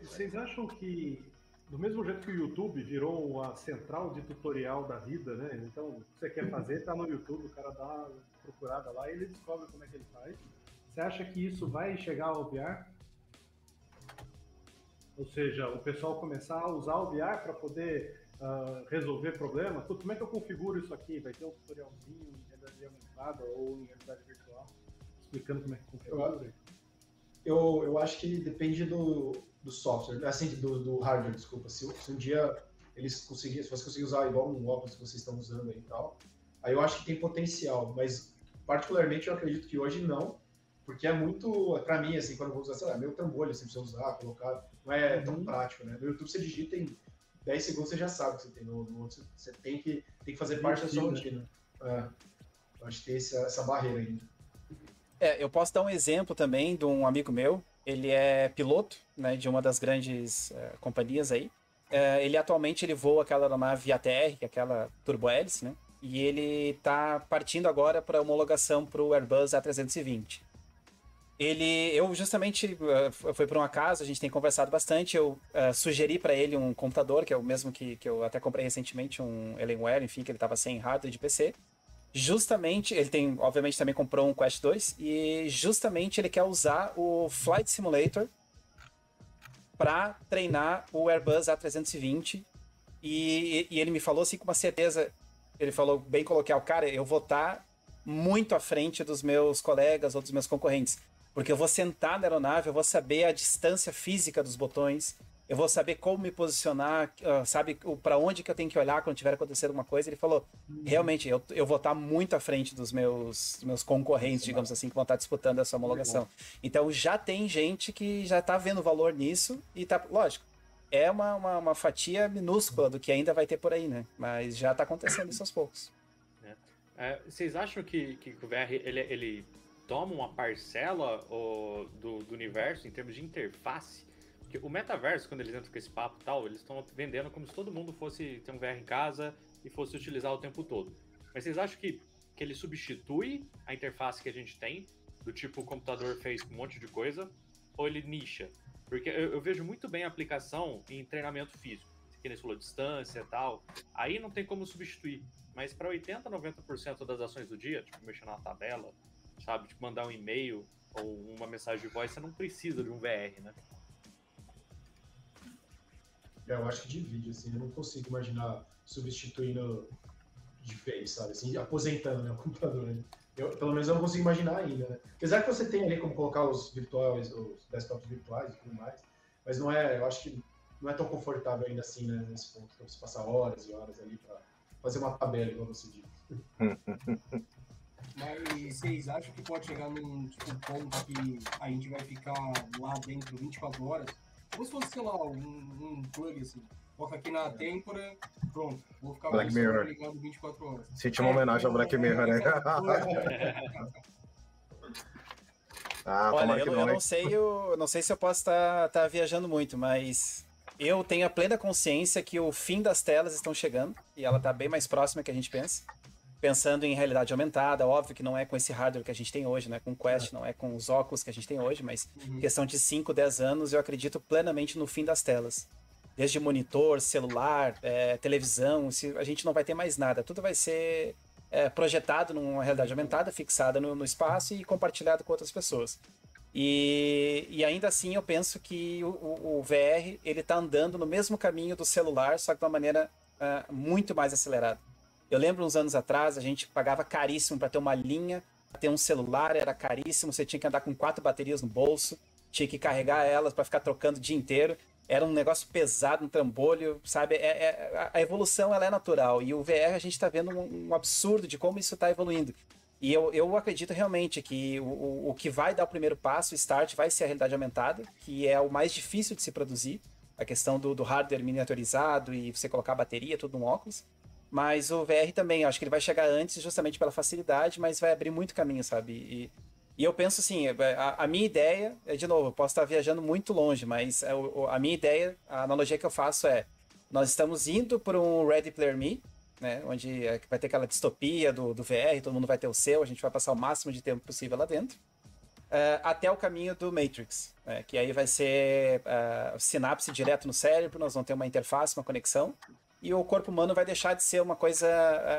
Vocês acham que do mesmo jeito que o YouTube virou a central de tutorial da vida, né? Então, o que você quer fazer, tá no YouTube, o cara dá uma procurada lá e ele descobre como é que ele faz. Você acha que isso vai chegar ao VR? Ou seja, o pessoal começar a usar o VR para poder resolver problemas? Pô, como é que eu configuro isso aqui? Vai ter um tutorialzinho em realidade aumentada ou em realidade virtual explicando como é que configura? Eu acho que depende do software, assim, do hardware, desculpa. Se um dia eles conseguirem, se você conseguir usar igual um óculos que vocês estão usando aí e tal, aí eu acho que tem potencial, mas particularmente eu acredito que hoje não, porque é muito, pra mim, assim, quando eu vou usar, sei lá, meio trambolho, assim, pra você usar, colocar, não é tão prático, né? No YouTube você digita em 10 segundos você já sabe o que você tem, no outro você tem que fazer parte da sua rotina. É, eu acho que tem essa barreira ainda. É, eu posso dar um exemplo também de um amigo meu, ele é piloto, né, de uma das grandes companhias aí, ele atualmente ele voa aquela aeronave ATR, aquela turbohélice, né, e ele está partindo agora para homologação para o Airbus A320. Eu justamente, foi por um acaso, a gente tem conversado bastante, eu sugeri para ele um computador, que é o mesmo que eu até comprei recentemente, um Alienware, enfim, que ele estava sem hardware de PC. Justamente, ele tem, obviamente, também comprou um Quest 2 e justamente ele quer usar o Flight Simulator para treinar o Airbus A320 e ele me falou assim com uma certeza, ele falou bem coloquial, cara, eu vou estar muito à frente dos meus colegas ou dos meus concorrentes, porque eu vou sentar na aeronave, eu vou saber a distância física dos botões, eu vou saber como me posicionar, sabe, para onde que eu tenho que olhar quando tiver acontecendo alguma coisa. Ele falou, realmente, eu vou estar muito à frente dos meus concorrentes, digamos assim, que vão estar disputando essa homologação. Então, já tem gente que já está vendo valor nisso e tá, lógico, é uma fatia minúscula do que ainda vai ter por aí, né? Mas já está acontecendo isso aos poucos. Vocês acham que o VR, ele toma uma parcela do universo em termos de interface? Porque o metaverso, quando eles entram com esse papo e tal, eles estão vendendo como se todo mundo fosse ter um VR em casa e fosse utilizar o tempo todo. Mas vocês acham que ele substitui a interface que a gente tem, do tipo o computador fez um monte de coisa, ou ele nicha? Porque eu vejo muito bem a aplicação em treinamento físico, que ele falou distância e tal, aí não tem como substituir. Mas para 80%, 90% das ações do dia, tipo mexer na tabela, sabe, tipo mandar um e-mail ou uma mensagem de voz, você não precisa de um VR, né? Eu acho que divide, assim, eu não consigo imaginar substituindo de vez, sabe, assim, aposentando, né, o computador, né? Pelo menos eu não consigo imaginar ainda, né? Apesar que você tem ali como colocar os desktops virtuais e tudo mais, mas não é, eu acho que não é tão confortável ainda assim, né, nesse ponto, que você passa horas e horas ali pra fazer uma tabela, igual você diz. Mas vocês acham que pode chegar num, tipo, ponto que a gente vai ficar lá dentro 24 horas? Como se fosse, sei lá, um plug, assim. Coloca aqui na têmpora, pronto. Vou ficar ligado 24 horas. Senti uma homenagem ao Black Mirror, né? Olha, eu não sei se eu posso estar viajando muito, mas eu tenho a plena consciência que o fim das telas estão chegando, e ela está bem mais próxima que a gente pensa. Pensando em realidade aumentada, óbvio que não é com esse hardware que a gente tem hoje, não é com o Quest, não é com os óculos que a gente tem hoje, mas questão de 5, 10 anos, eu acredito plenamente no fim das telas. Desde monitor, celular, televisão, a gente não vai ter mais nada. Tudo vai ser projetado numa realidade aumentada, fixada no espaço e compartilhado com outras pessoas. E ainda assim eu penso que o VR está andando no mesmo caminho do celular, só que de uma maneira muito mais acelerada. Eu lembro uns anos atrás, a gente pagava caríssimo para ter uma linha, para ter um celular, era caríssimo, você tinha que andar com 4 baterias no bolso, tinha que carregar elas para ficar trocando o dia inteiro, era um negócio pesado, um trambolho, sabe? A evolução ela é natural, e o VR a gente está vendo um absurdo de como isso está evoluindo. E eu acredito realmente que o que vai dar o primeiro passo, o start, vai ser a realidade aumentada, que é o mais difícil de se produzir, a questão do hardware miniaturizado e você colocar a bateria, tudo num óculos. Mas o VR também, acho que ele vai chegar antes justamente pela facilidade, mas vai abrir muito caminho, sabe? E eu penso assim, a minha ideia, de novo, eu posso estar viajando muito longe, mas a minha ideia, a analogia que eu faço é, nós estamos indo por um Ready Player Me, né? Onde vai ter aquela distopia do VR, todo mundo vai ter o seu, a gente vai passar o máximo de tempo possível lá dentro. até o caminho do Matrix, né? Que aí vai ser sinapse direto no cérebro, nós vamos ter uma interface, uma conexão, e o corpo humano vai deixar de ser uma coisa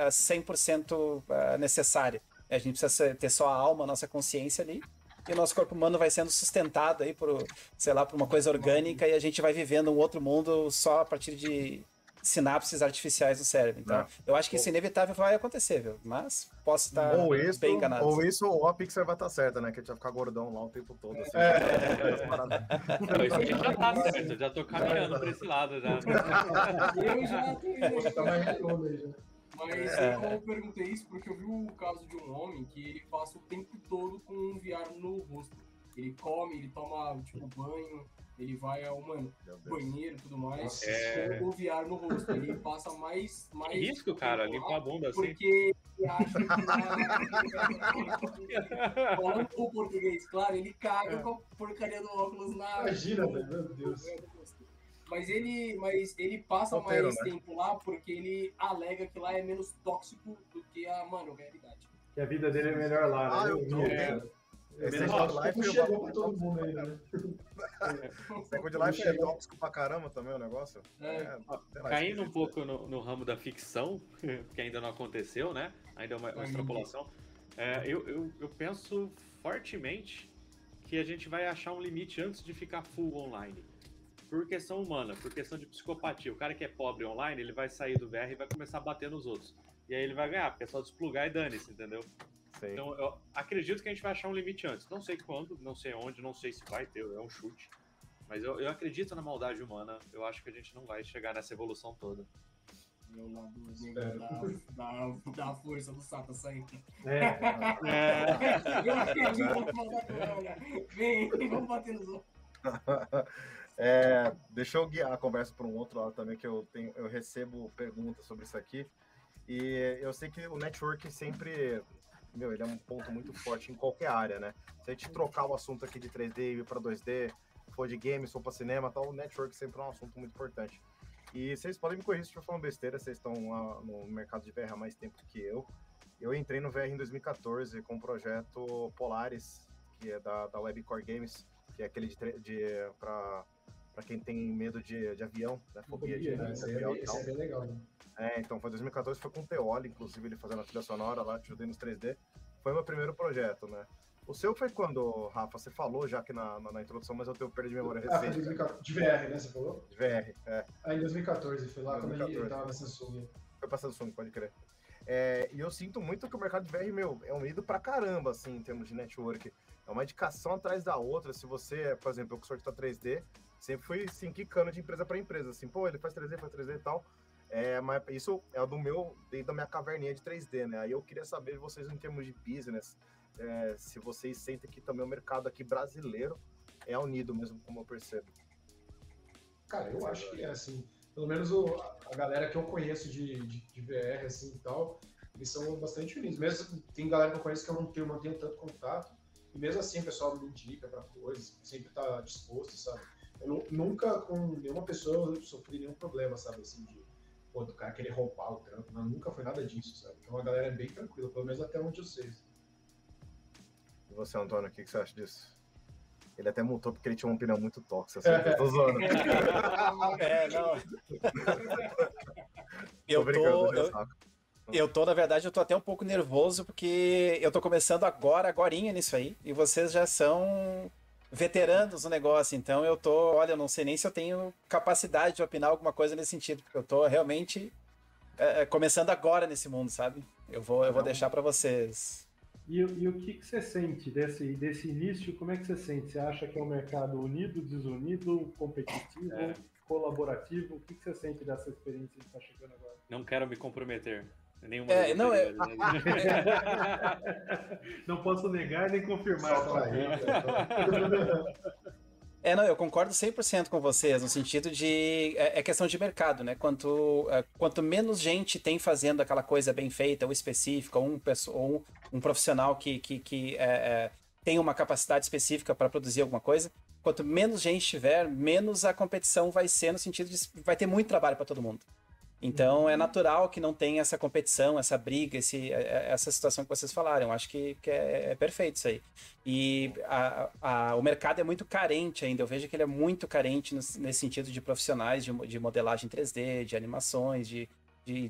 100% necessária. A gente precisa ter só a alma, a nossa consciência ali, e o nosso corpo humano vai sendo sustentado aí por, sei lá, por uma coisa orgânica, e a gente vai vivendo um outro mundo só a partir de sinapses artificiais no cérebro. Então, eu acho que isso inevitável vai acontecer, viu? Mas posso estar bem enganado. Ou isso, ou a Pixar vai estar certa, né? Que a gente vai ficar gordão lá o tempo todo. Assim, Não, isso aqui já tá certo, já tô caminhando para esse lado já. Eu já tenho. Mas eu perguntei isso porque eu vi o caso de um homem que ele passa o tempo todo com um VR no rosto. Ele come, ele toma tipo banho, ele vai ao banheiro e tudo mais, o VR no rosto, ele passa mais que risco, cara, limpar a bunda assim. Porque ele acha que... Falando o português, claro, ele caga com a porcaria do óculos na... Imagina, meu Deus. Mas ele passa mais tempo lá porque ele alega que lá é menos tóxico do que a, realidade. Que a vida dele é melhor lá, né? Eu tô vendo. Chegou pra todo mundo aí, né? Second Life é tóxico pra caramba também o negócio. Caindo um pouco no ramo da ficção, que ainda não aconteceu, né? Ainda é uma extrapolação. Eu penso fortemente que a gente vai achar um limite antes de ficar full online. Por questão humana, por questão de psicopatia. O cara que é pobre online, ele vai sair do VR e vai começar a bater nos outros. E aí ele vai ganhar, porque é só desplugar e dane-se, entendeu? Sim. Então, eu acredito que a gente vai achar um limite antes. Não sei quando, não sei onde, não sei se vai ter, é um chute. Mas eu acredito na maldade humana, eu acho que a gente não vai chegar nessa evolução toda. Meu lado da força do Sata saindo. Eu acredito na maldade humana. Vem, vamos bater nos outros. Deixa eu guiar a conversa para um outro lado também, que eu recebo perguntas sobre isso aqui. E eu sei que o network sempre, ele é um ponto muito forte em qualquer área, né? Se a gente trocar o assunto aqui de 3D e ir para 2D, for de games, for para cinema, tal, o network sempre é um assunto muito importante. E vocês podem me corrigir se eu for falando besteira, vocês estão no mercado de VR há mais tempo que eu. Eu entrei no VR em 2014 com o projeto Polaris, que é da WebCore Games, que é aquele para quem tem medo de avião, né? Fobia de avião e tal. É bem legal, né? Então foi 2014, foi com o Teoli, inclusive ele fazendo a trilha sonora lá, te ajudei nos 3D. Foi meu primeiro projeto, né? O seu foi quando, Rafa? Você falou já aqui na introdução, mas eu tenho perda de memória recente. De VR, né? Você falou? De VR, Aí em 2014, foi lá quando ele tava na Samsung. Foi pra Samsung, pode crer. E eu sinto muito que o mercado de VR, é um ido pra caramba, assim, em termos de network. É uma indicação atrás da outra. Se você, por exemplo, eu que sou de 3D, sempre fui assim, quicando de empresa para empresa. Assim, pô, ele faz 3D e tal. Mas isso é dentro da minha caverninha de 3D, né? Aí eu queria saber de vocês em termos de business, se vocês sentem que também o mercado aqui brasileiro é unido mesmo, como eu percebo. Cara, eu acho que é assim. Pelo menos a galera que eu conheço de VR, assim, e tal, eles são bastante unidos. Mesmo tem galera que eu conheço que eu não tenho tanto contato. E mesmo assim o pessoal me indica para coisas, sempre tá disposto, sabe? Eu nunca com nenhuma pessoa eu sofri nenhum problema, sabe? Assim, do cara querer roubar o trampo, mas nunca foi nada disso, sabe? Então a galera é bem tranquila, pelo menos até onde eu sei. E você, Antônio, o que você acha disso? Ele até multou porque ele tinha uma opinião muito tóxica, assim, eu tô zoando. Eu tô, na verdade, eu tô até um pouco nervoso porque eu tô começando agorinha nisso aí, e vocês já são veteranos do negócio, então eu tô, olha, eu não sei nem se eu tenho capacidade de opinar alguma coisa nesse sentido, porque eu tô realmente começando agora nesse mundo, sabe? Eu vou deixar para vocês. E o que você sente desse início? Como é que você sente? Você acha que é um mercado unido, desunido, competitivo, colaborativo? O que você sente dessa experiência que tá chegando agora? Não quero me comprometer. Não posso negar nem confirmar. Eu concordo 100% com vocês, no sentido de... É questão de mercado, né? Quanto menos gente tem fazendo aquela coisa bem feita, ou específica, ou um profissional que tem uma capacidade específica para produzir alguma coisa, quanto menos gente tiver, menos a competição vai ser, no sentido de vai ter muito trabalho para todo mundo. Então é natural que não tenha essa competição, essa briga, essa situação que vocês falaram. Eu acho que é perfeito isso aí. E o mercado é muito carente ainda. Eu vejo que ele é muito carente nesse sentido de profissionais, de modelagem 3D, de animações, de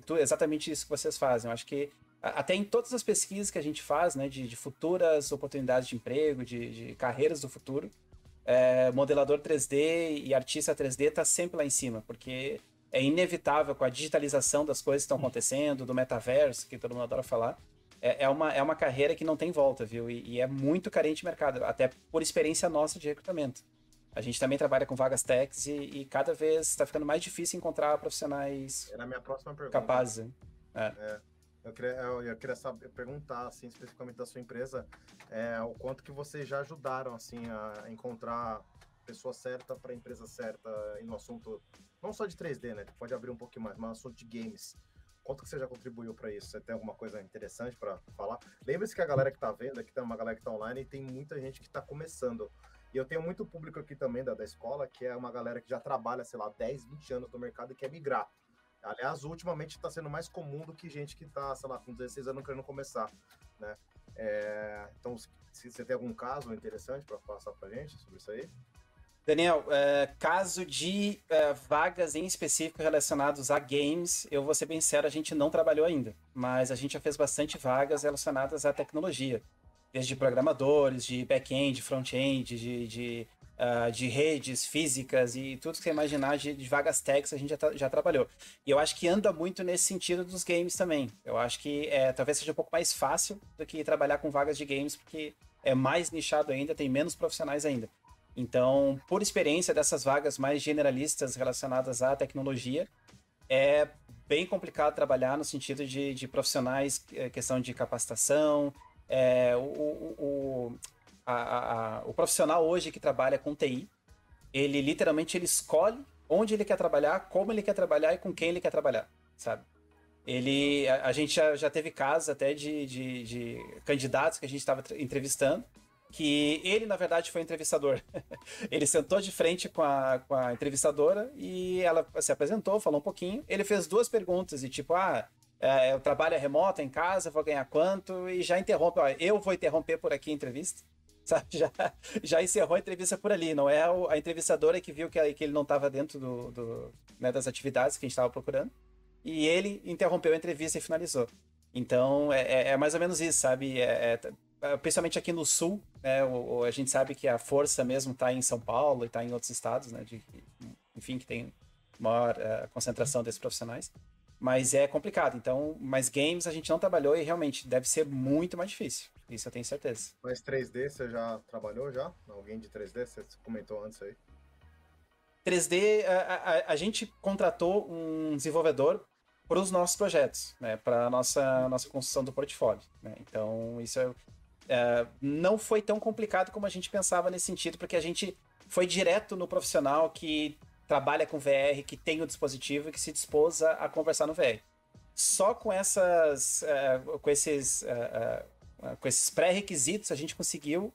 tudo, exatamente isso que vocês fazem. Eu acho que até em todas as pesquisas que a gente faz, né, de futuras oportunidades de emprego, de carreiras do futuro, modelador 3D e artista 3D tá sempre lá em cima, porque é inevitável com a digitalização das coisas que estão acontecendo, do metaverso, que todo mundo adora falar. É uma carreira que não tem volta, viu? E é muito carente de mercado, até por experiência nossa de recrutamento. A gente também trabalha com vagas techs e cada vez está ficando mais difícil encontrar profissionais capazes. Era a minha próxima pergunta. Capazes. Eu queria saber, perguntar, assim, especificamente da sua empresa, o quanto que vocês já ajudaram, assim, a encontrar pessoa certa para a empresa certa no assunto, não só de 3D, né? Pode abrir um pouquinho mais, mas no assunto de games. Quanto que você já contribuiu para isso? Você tem alguma coisa interessante para falar? Lembre-se que a galera que tá vendo, aqui tem uma galera que tá online e tem muita gente que tá começando. E eu tenho muito público aqui também da escola, que é uma galera que já trabalha, sei lá, 10, 20 anos no mercado e quer migrar. Aliás, ultimamente tá sendo mais comum do que gente que tá, sei lá, com 16 anos querendo começar, né? Então, se você tem algum caso interessante para passar pra gente sobre isso aí? Daniel, caso de vagas em específico relacionadas a games, eu vou ser bem sincero, a gente não trabalhou ainda, mas a gente já fez bastante vagas relacionadas à tecnologia, desde programadores, de back-end, front-end, de redes físicas e tudo que você imaginar de vagas techs a gente já trabalhou. E eu acho que anda muito nesse sentido dos games também. Eu acho que talvez seja um pouco mais fácil do que trabalhar com vagas de games, porque é mais nichado ainda, tem menos profissionais ainda. Então, por experiência dessas vagas mais generalistas relacionadas à tecnologia, é bem complicado trabalhar no sentido de profissionais, questão de capacitação. O profissional hoje que trabalha com TI, ele literalmente escolhe onde ele quer trabalhar, como ele quer trabalhar e com quem ele quer trabalhar, sabe? A gente já teve casos até de candidatos que a gente estava entrevistando, que ele, na verdade, foi entrevistador. Ele sentou de frente com a entrevistadora e ela se apresentou, falou um pouquinho. Ele fez duas perguntas e tipo, eu trabalho remoto em casa, vou ganhar quanto? E já interrompe, ó, eu vou interromper por aqui a entrevista. Sabe? Já encerrou a entrevista por ali. Não é a entrevistadora que viu que ele não estava dentro né, das atividades que a gente estava procurando. E ele interrompeu a entrevista e finalizou. Então, é mais ou menos isso, sabe? Principalmente aqui no Sul, né, a gente sabe que a força mesmo está em São Paulo e está em outros estados, né, enfim, que tem maior concentração desses profissionais, mas é complicado. Então, mas games a gente não trabalhou e realmente deve ser muito mais difícil, isso eu tenho certeza. Mas 3D você já trabalhou já? Alguém de 3D? Você comentou antes aí. 3D, a gente contratou um desenvolvedor para os nossos projetos, né, para a nossa construção do portfólio, né? Então, isso não foi tão complicado como a gente pensava nesse sentido, porque a gente foi direto no profissional que trabalha com VR, que tem o dispositivo e que se dispôs a conversar no VR. Só com esses pré-requisitos a gente conseguiu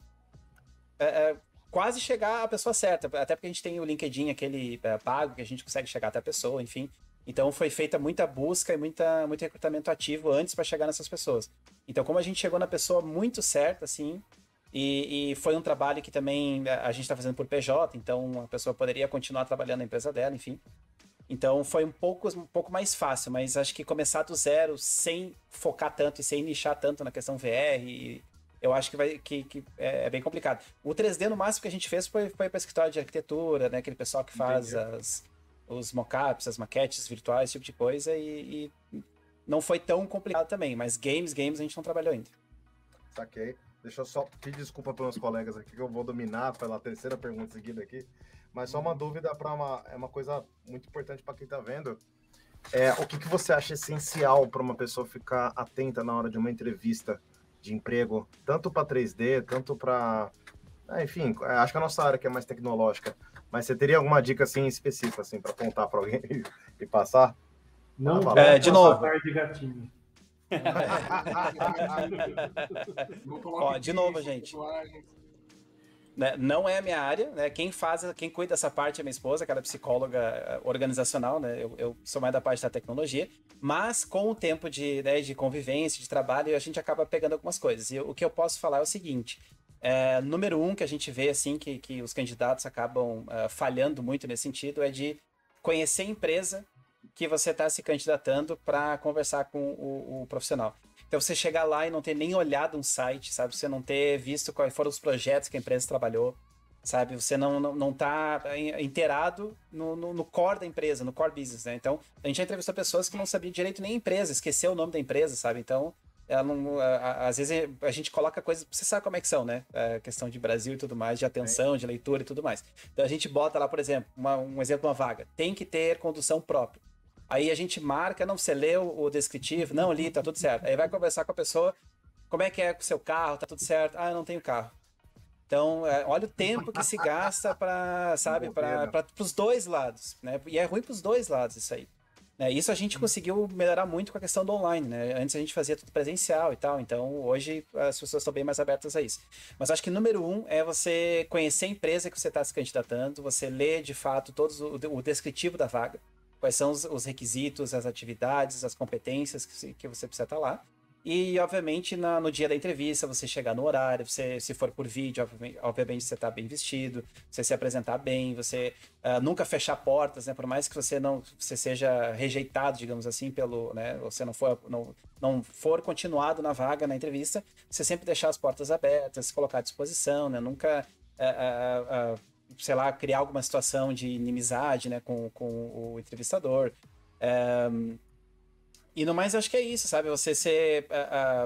quase chegar à pessoa certa, até porque a gente tem o LinkedIn, aquele pago, que a gente consegue chegar até a pessoa, enfim. Então foi feita muita busca e muito recrutamento ativo antes para chegar nessas pessoas. Então, como a gente chegou na pessoa muito certa, assim, e foi um trabalho que também a gente está fazendo por PJ, então a pessoa poderia continuar trabalhando na empresa dela, enfim. Então foi um pouco mais fácil, mas acho que começar do zero, sem focar tanto e sem nichar tanto na questão VR, eu acho que é bem complicado. O 3D, no máximo que a gente fez, foi para escritório de arquitetura, né? Aquele pessoal que faz os mockups, as maquetes virtuais, esse tipo de coisa, e não foi tão complicado também, mas games a gente não trabalhou ainda. Saquei. Deixa eu só pedir desculpa pelos colegas aqui, que eu vou dominar pela terceira pergunta seguida aqui, mas só uma dúvida para uma coisa muito importante para quem tá vendo. O que você acha essencial para uma pessoa ficar atenta na hora de uma entrevista de emprego, tanto para 3D, tanto para... Enfim, acho que a nossa área que é mais tecnológica, mas você teria alguma dica assim específica assim para contar para alguém e passar? Não, de novo. De gatinho. Não, de novo, gente. né, não é a minha área, né? Quem cuida dessa parte é minha esposa, que ela é psicóloga organizacional, né? Eu sou mais da parte da tecnologia, mas com o tempo de convivência, de trabalho, a gente acaba pegando algumas coisas. E o que eu posso falar é o seguinte, número um que a gente vê assim que os candidatos acabam falhando muito nesse sentido é de conhecer a empresa que você está se candidatando para conversar com o profissional. Então você chegar lá e não ter nem olhado um site, sabe? Você não ter visto quais foram os projetos que a empresa trabalhou, sabe? Você não tá inteirado no core da empresa, no core business, né? Então a gente já entrevistou pessoas que não sabiam direito nem a empresa, esqueceu o nome da empresa, sabe? Então ela não, às vezes a gente coloca coisas, você sabe como é que são, né? A questão de Brasil e tudo mais, de atenção, de leitura e tudo mais. Então a gente bota lá, por exemplo, um exemplo de uma vaga, tem que ter condução própria. Aí a gente marca, não, você leu o descritivo, não li, tá tudo certo. Aí vai conversar com a pessoa, como é com o seu carro, tá tudo certo? Ah, eu não tenho carro. Então, olha o tempo que se gasta para, sabe, para os dois lados, né? E é ruim para os dois lados isso aí. Né? Isso a gente conseguiu melhorar muito com a questão do online, né? Antes a gente fazia tudo presencial e tal, então hoje as pessoas estão bem mais abertas a isso. Mas acho que número um é você conhecer a empresa que você está se candidatando, você ler de fato o descritivo da vaga. Quais são os requisitos, as atividades, as competências que você precisa estar lá. E, obviamente, no dia da entrevista, você chegar no horário, você, se for por vídeo, obviamente você está bem vestido, você se apresentar bem, você nunca fechar portas, né? Por mais que você seja rejeitado, digamos assim, pelo, né? Você não for continuado na vaga, na entrevista, você sempre deixar as portas abertas, se colocar à disposição, né? Nunca... sei lá, criar alguma situação de inimizade, né, com o entrevistador. E no mais, acho que é isso, sabe? Você ser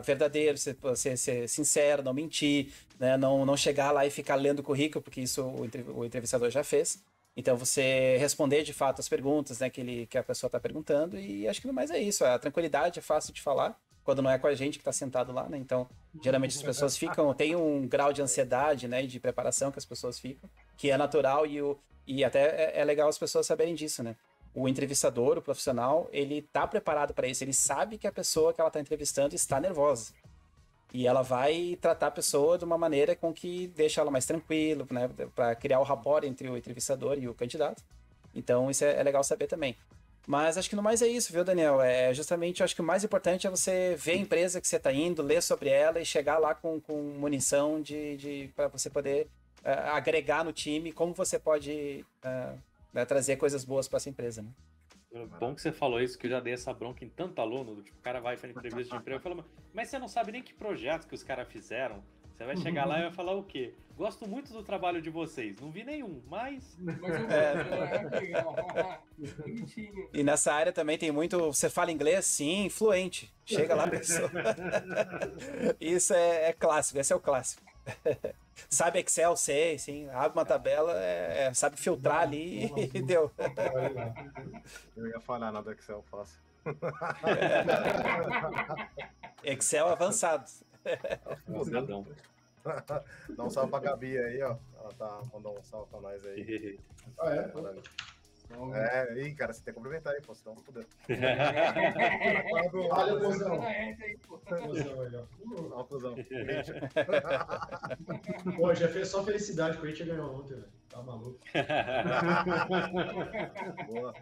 verdadeiro, você ser sincero, não mentir, né? Não chegar lá e ficar lendo o currículo, porque isso o entrevistador já fez. Então, você responder de fato as perguntas, né, que a pessoa está perguntando. E acho que no mais é isso. A tranquilidade é fácil de falar, quando não é com a gente que está sentado lá, né? Então, geralmente as pessoas ficam... Tem um grau de ansiedade, né? E de preparação que as pessoas ficam, que é natural e até é legal as pessoas saberem disso, né? O entrevistador, o profissional, ele está preparado para isso. Ele sabe que a pessoa que ela está entrevistando está nervosa. E ela vai tratar a pessoa de uma maneira com que deixa ela mais tranquila, né? Para criar o rapport entre o entrevistador e o candidato. Então, isso é legal saber também. Mas acho que no mais é isso, viu, Daniel? É justamente, eu acho que o mais importante é você ver a empresa que você está indo, ler sobre ela e chegar lá com munição para você poder agregar no time como você pode trazer coisas boas para essa empresa, né? Bom que você falou isso, que eu já dei essa bronca em tanto aluno. Tipo, o cara vai fazer entrevista de emprego e fala, mas você não sabe nem que projetos que os caras fizeram. Você vai chegar lá e vai falar o quê? Gosto muito do trabalho de vocês. Não vi nenhum, mas eu vou. E nessa área também tem muito... Você fala inglês? Sim, fluente. Chega lá, pessoa. Isso é clássico, esse é o clássico. Sabe Excel? Sei, sim. Abre uma tabela, sabe filtrar ali e deu. Eu ia falar nada Excel fácil. Excel avançado. Cidadão. Dá um salve pra Gabi aí, ó. Ela tá mandando um salve pra nós aí. Ah, é? Aí, cara, você tem que complementar aí, pô, senão não puder. Olha o cuzão. Olha o cuzão. Pô, já fez só felicidade, o Corinthians ganhou ontem, velho. Tá maluco. Boa.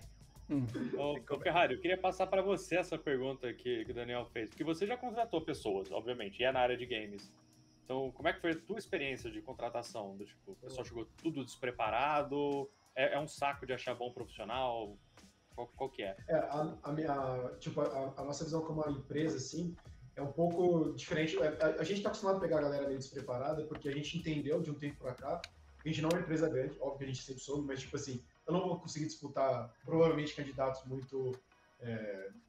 Ô, Ferrari, eu queria passar para você essa pergunta que o Daniel fez, porque você já contratou pessoas, obviamente, e é na área de games. Então, como é que foi a tua experiência de contratação? Tipo, o pessoal chegou tudo despreparado, é um saco de achar bom profissional, qual que é? A nossa visão como uma empresa, assim, é um pouco diferente. A gente está acostumado a pegar a galera meio despreparada, porque a gente entendeu de um tempo para cá, a gente não é uma empresa grande, óbvio que a gente sempre soube, mas tipo assim, eu não vou conseguir disputar, provavelmente, candidatos muito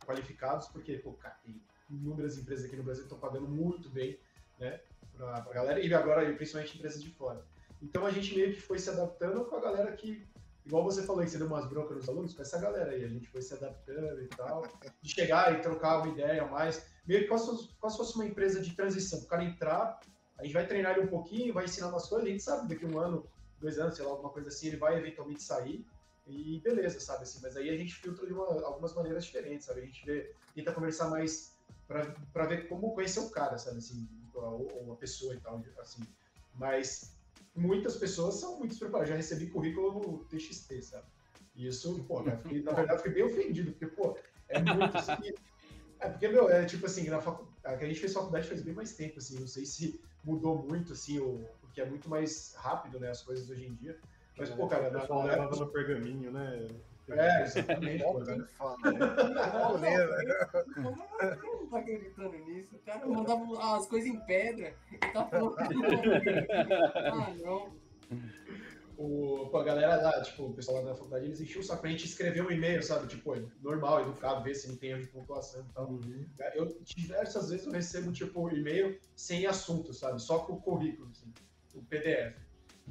qualificados, porque, pô, cara, tem inúmeras empresas aqui no Brasil que estão pagando muito bem, né, pra galera, e agora, principalmente, empresas de fora. Então, a gente meio que foi se adaptando com a galera que, igual você falou, que você deu umas broncas nos alunos, com essa galera aí, a gente foi se adaptando e tal, de chegar e trocar uma ideia a mais, meio que quase fosse uma empresa de transição, o cara entrar, a gente vai treinar ele um pouquinho, vai ensinar umas coisas, a gente sabe, daqui a um ano, 2 anos, sei lá, alguma coisa assim, ele vai eventualmente sair e beleza, sabe, assim, mas aí a gente filtra de algumas maneiras diferentes, sabe, a gente tenta conversar mais pra ver como conhecer o cara, sabe, assim, ou a pessoa e tal, assim, mas muitas pessoas são muito preparadas. Já recebi currículo no TXT, sabe? E isso, pô, cara, fiquei, na verdade, fiquei bem ofendido, porque, pô, é muito assim. É, porque, meu, é tipo assim, na faculdade, a gente fez faculdade faz bem mais tempo, assim, não sei se mudou muito, assim, ou, porque é muito mais rápido, né, as coisas hoje em dia. Mas, pô, cara, na faculdade... levava no pergaminho, né? É, exatamente. Não tá acreditando nisso. O cara mandava as coisas em pedra e tá falando. Ah, não. A galera lá, tipo, o pessoal lá da faculdade, eles enchiam o saco pra gente escrever um e-mail, sabe? Tipo, é normal, educado, ver se não tem erro de pontuação e tal. Uhum. Eu, diversas vezes, eu recebo, tipo, e-mail sem assunto, sabe? Só com o currículo, assim, o PDF.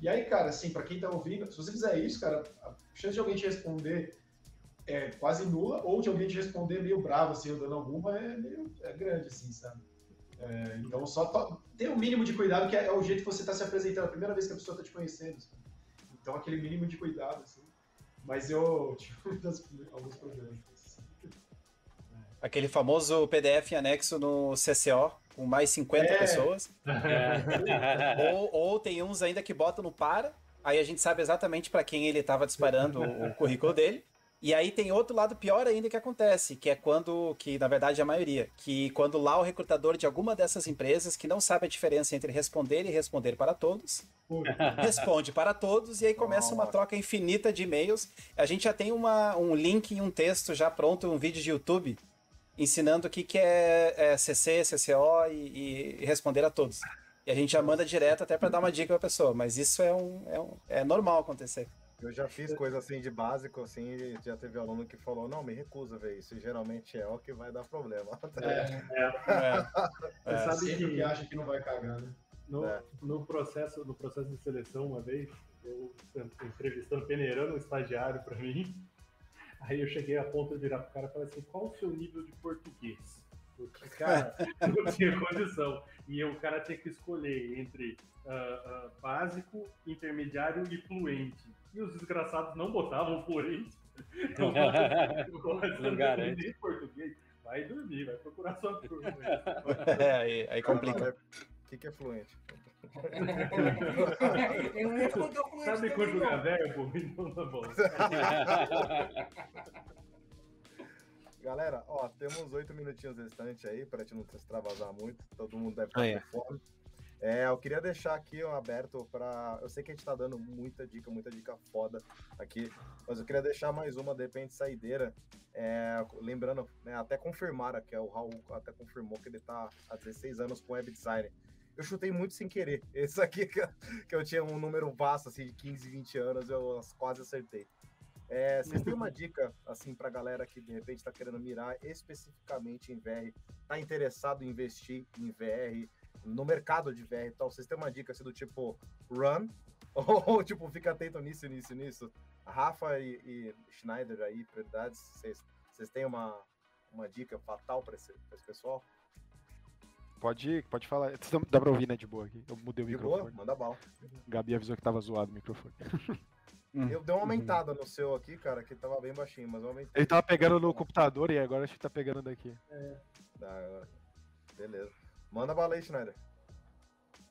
E aí, cara, assim, pra quem tá ouvindo, se você fizer isso, cara, a chance de alguém te responder é quase nula, ou de alguém te responder meio bravo, assim, ou dando alguma, é grande, assim, sabe? É, então, só ter o mínimo de cuidado, que é o jeito que você tá se apresentando, a primeira vez que a pessoa tá te conhecendo, assim. Então, aquele mínimo de cuidado, assim. Mas eu tive alguns problemas. Aquele famoso PDF em anexo no CCO, com mais 50 pessoas. É. Ou tem uns ainda que botam no para, aí a gente sabe exatamente para quem ele estava disparando o currículo dele. E aí tem outro lado pior ainda que acontece, que é quando, que na verdade é a maioria, que quando lá o recrutador de alguma dessas empresas que não sabe a diferença entre responder e responder para todos, responde para todos e aí começa uma troca infinita de e-mails. A gente já tem um link e um texto já pronto, um vídeo de YouTube, ensinando o que é CC, CCO e responder a todos. E a gente já manda direto até para dar uma dica para a pessoa, mas isso é normal acontecer. Eu já fiz coisa assim de básico, assim, e já teve aluno que falou, não, me recusa ver isso, e geralmente é o que vai dar problema. Você sabe que acha que não vai cagar, né? No processo de seleção, uma vez, eu entrevistando, peneirando um estagiário para mim, aí eu cheguei a ponto de virar pro cara e falar assim, qual o seu nível de português? Porque, cara, não tinha condição. E o cara tinha que escolher entre básico, intermediário e fluente. E os desgraçados não botavam fluente. Então, não garante português. Vai dormir, vai procurar sua turma. Aí complica. O que é fluente? Eu não ia contar o fluente. Sabe conjugar verbo? Então tá bom. Galera, ó, temos 8 minutinhos restantes aí, para a gente não se extravasar muito, todo mundo deve estar com fome. É, eu queria deixar aqui aberto para... Eu sei que a gente está dando muita dica foda aqui, mas eu queria deixar mais uma, de repente, saideira. É, lembrando, né, até confirmaram aqui, o Raul até confirmou que ele está há 16 anos com web design. Eu chutei muito sem querer. Esse aqui, que eu tinha um número vasto, assim, de 15, 20 anos, eu quase acertei. É, vocês têm uma dica, assim, pra galera que de repente está querendo mirar especificamente em VR, tá interessado em investir em VR, no mercado de VR e tal, vocês têm uma dica assim do tipo run, ou tipo fica atento nisso? Rafa e Schneider aí, prioridades, vocês têm uma dica fatal para esse pessoal? Pode falar. Dá pra ouvir, né, de boa aqui? Eu mudei o microfone. De boa? Manda bala. Gabi avisou que tava zoado o microfone. Eu dei uma aumentada no seu aqui, cara, que tava bem baixinho, mas eu aumentei. Ele tava pegando no computador e agora acho que tá pegando daqui. É. Beleza. Manda bala aí, Schneider.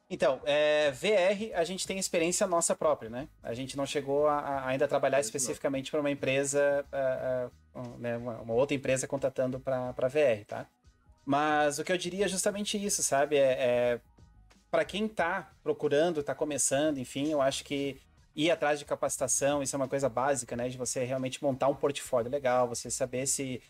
Então, VR, a gente tem experiência nossa própria, né? A gente não chegou a ainda a trabalhar especificamente para uma empresa, né, uma outra empresa contratando para VR, tá? Mas o que eu diria é justamente isso, sabe? Para quem tá procurando, tá começando, enfim, eu acho que ir atrás de capacitação, isso é uma coisa básica, né? De você realmente montar um portfólio legal, você saber se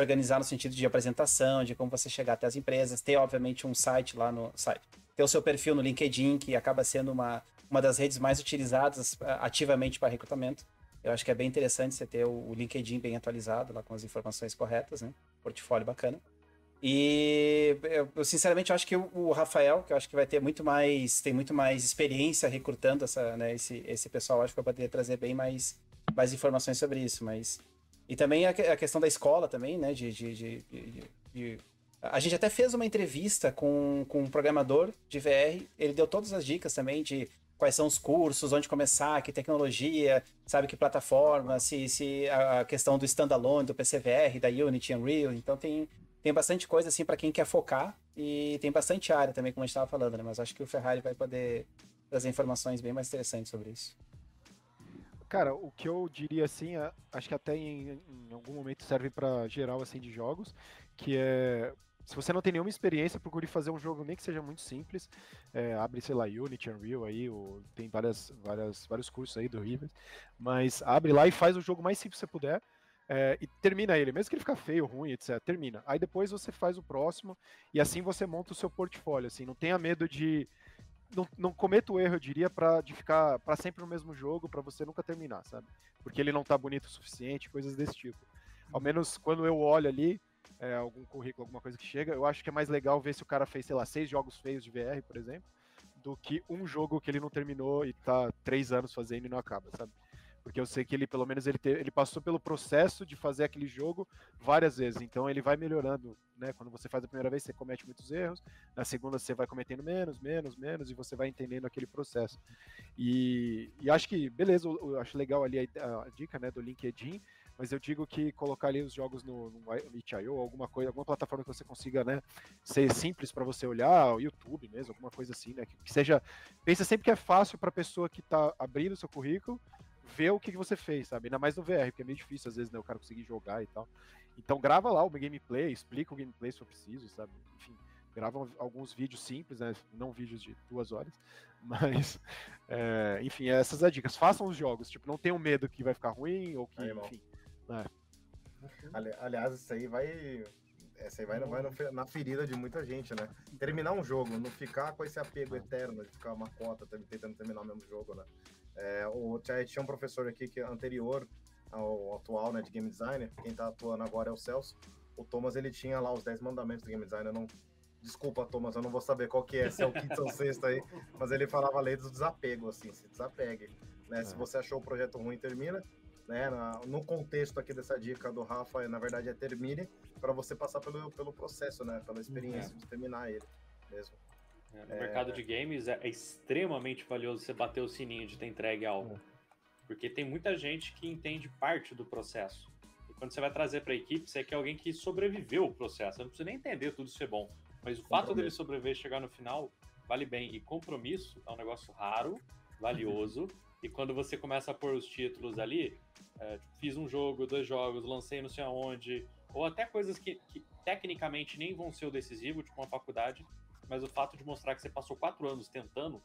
organizar no sentido de apresentação, de como você chegar até as empresas, ter, obviamente, um site lá no site. Ter o seu perfil no LinkedIn, que acaba sendo uma das redes mais utilizadas ativamente para recrutamento. Eu acho que é bem interessante você ter o LinkedIn bem atualizado, lá com as informações corretas, né? Portfólio bacana. E eu sinceramente acho que o Rafael, que eu acho que vai ter muito mais experiência recrutando né, esse pessoal, acho que vai poder trazer bem mais informações sobre isso, mas... E também a questão da escola também, né, A gente até fez uma entrevista com um programador de VR, ele deu todas as dicas também de quais são os cursos, onde começar, que tecnologia, sabe, que plataforma, se a questão do standalone, do PCVR, da Unity, Unreal, então tem bastante coisa, assim, para quem quer focar e tem bastante área também, como a gente estava falando, né? Mas acho que o Ferrari vai poder trazer informações bem mais interessantes sobre isso. Cara, o que eu diria assim, acho que até em algum momento serve para geral assim de jogos, que é, se você não tem nenhuma experiência, procure fazer um jogo nem que seja muito simples, abre, sei lá, Unity, Unreal aí, ou tem vários cursos aí do Rivers, mas abre lá e faz o jogo mais simples que você puder, e termina ele, mesmo que ele fica feio, ruim, etc, termina. Aí depois você faz o próximo, e assim você monta o seu portfólio, assim, não tenha medo de... Não cometa o erro, eu diria, de ficar para sempre no mesmo jogo, para você nunca terminar, sabe? Porque ele não tá bonito o suficiente, coisas desse tipo. Ao menos quando eu olho ali, algum currículo, alguma coisa que chega, eu acho que é mais legal ver se o cara fez, sei lá, 6 jogos feios de VR, por exemplo, do que um jogo que ele não terminou e tá 3 anos fazendo e não acaba, sabe? Porque eu sei que ele, pelo menos, ele passou pelo processo de fazer aquele jogo várias vezes, então ele vai melhorando, né? Quando você faz a primeira vez, você comete muitos erros, na segunda você vai cometendo menos, e você vai entendendo aquele processo. E acho que, beleza, eu acho legal ali a dica, né, do LinkedIn, mas eu digo que colocar ali os jogos no itch.io, alguma plataforma que você consiga, né, ser simples para você olhar, o YouTube mesmo, alguma coisa assim, né, que seja... Pensa sempre que é fácil para a pessoa que tá abrindo o seu currículo, ver o que você fez, sabe? Ainda mais no VR, porque é meio difícil, às vezes, né? O cara conseguir jogar e tal. Então, grava lá o gameplay, explica o gameplay se for preciso, sabe? Enfim, grava alguns vídeos simples, né? Não vídeos de 2 horas, mas, enfim, essas as dicas. Façam os jogos, tipo, não tenham medo que vai ficar ruim ou que, enfim. Né? Aliás, isso aí vai... Essa aí vai na ferida de muita gente, né? Terminar um jogo, não ficar com esse apego eterno, de ficar uma cota tentando terminar o mesmo jogo, né? Tinha um professor aqui que anterior ao atual, né, de game designer, quem tá atuando agora é o Celso. O Thomas, ele tinha lá os 10 mandamentos do game designer, não... Desculpa, Thomas, eu não vou saber qual que é, se é o quinto ou sexto aí, mas ele falava a lei do desapego, assim, se desapegue, né? Se você achou o projeto ruim, termina. Né, no contexto aqui dessa dica do Rafa, na verdade, termine para você passar pelo processo, né, pela experiência de terminar ele mesmo. No mercado de games é extremamente valioso você bater o sininho de ter entregue algo, porque tem muita gente que entende parte do processo. E quando você vai trazer para a equipe, você quer alguém que sobreviveu o processo. Eu não preciso nem entender tudo isso é bom, mas o fato dele sobreviver e chegar no final vale bem. E compromisso é um negócio raro, valioso. E quando você começa a pôr os títulos ali, fiz um jogo, 2 jogos, lancei não sei aonde, ou até coisas que tecnicamente nem vão ser o decisivo, tipo uma faculdade, mas o fato de mostrar que você passou 4 anos tentando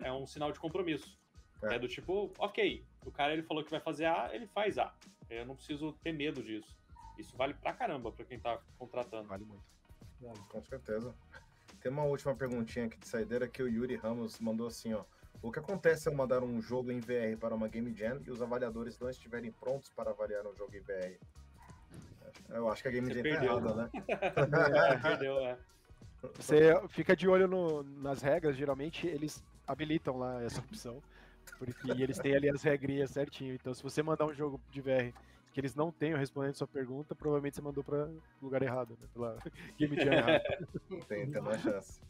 é um sinal de compromisso. É do tipo, ok, o cara ele falou que vai fazer A, ele faz A. Eu não preciso ter medo disso. Isso vale pra caramba pra quem tá contratando. Vale muito. Com certeza. Tem uma última perguntinha aqui de saideira que o Yuri Ramos mandou assim, ó. O que acontece ao mandar um jogo em VR para uma Game Jam e os avaliadores não estiverem prontos para avaliar um jogo em VR? Eu acho que a Game Jam tá errada, né? Perdeu. Você fica de olho nas regras, geralmente eles habilitam lá essa opção, porque eles têm ali as regrinhas certinho. Então, se você mandar um jogo de VR que eles não tenham respondendo sua pergunta, provavelmente você mandou para o lugar errado, né? Pela Game Jam errada. Tem uma chance.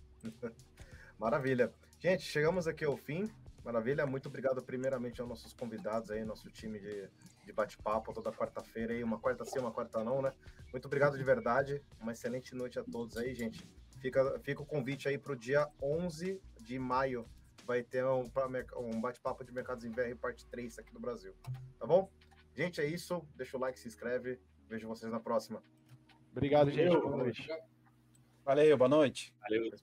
Maravilha. Gente, chegamos aqui ao fim. Maravilha. Muito obrigado primeiramente aos nossos convidados aí, nosso time de bate-papo toda quarta-feira aí, uma quarta sim, uma quarta não, né? Muito obrigado de verdade. Uma excelente noite a todos aí, gente. Fica o convite aí para o dia 11 de maio. Vai ter um bate-papo de mercados em VR parte 3 aqui no Brasil. Tá bom? Gente, é isso. Deixa o like, se inscreve. Vejo vocês na próxima. Obrigado, gente. Boa noite. Valeu, boa noite. Valeu.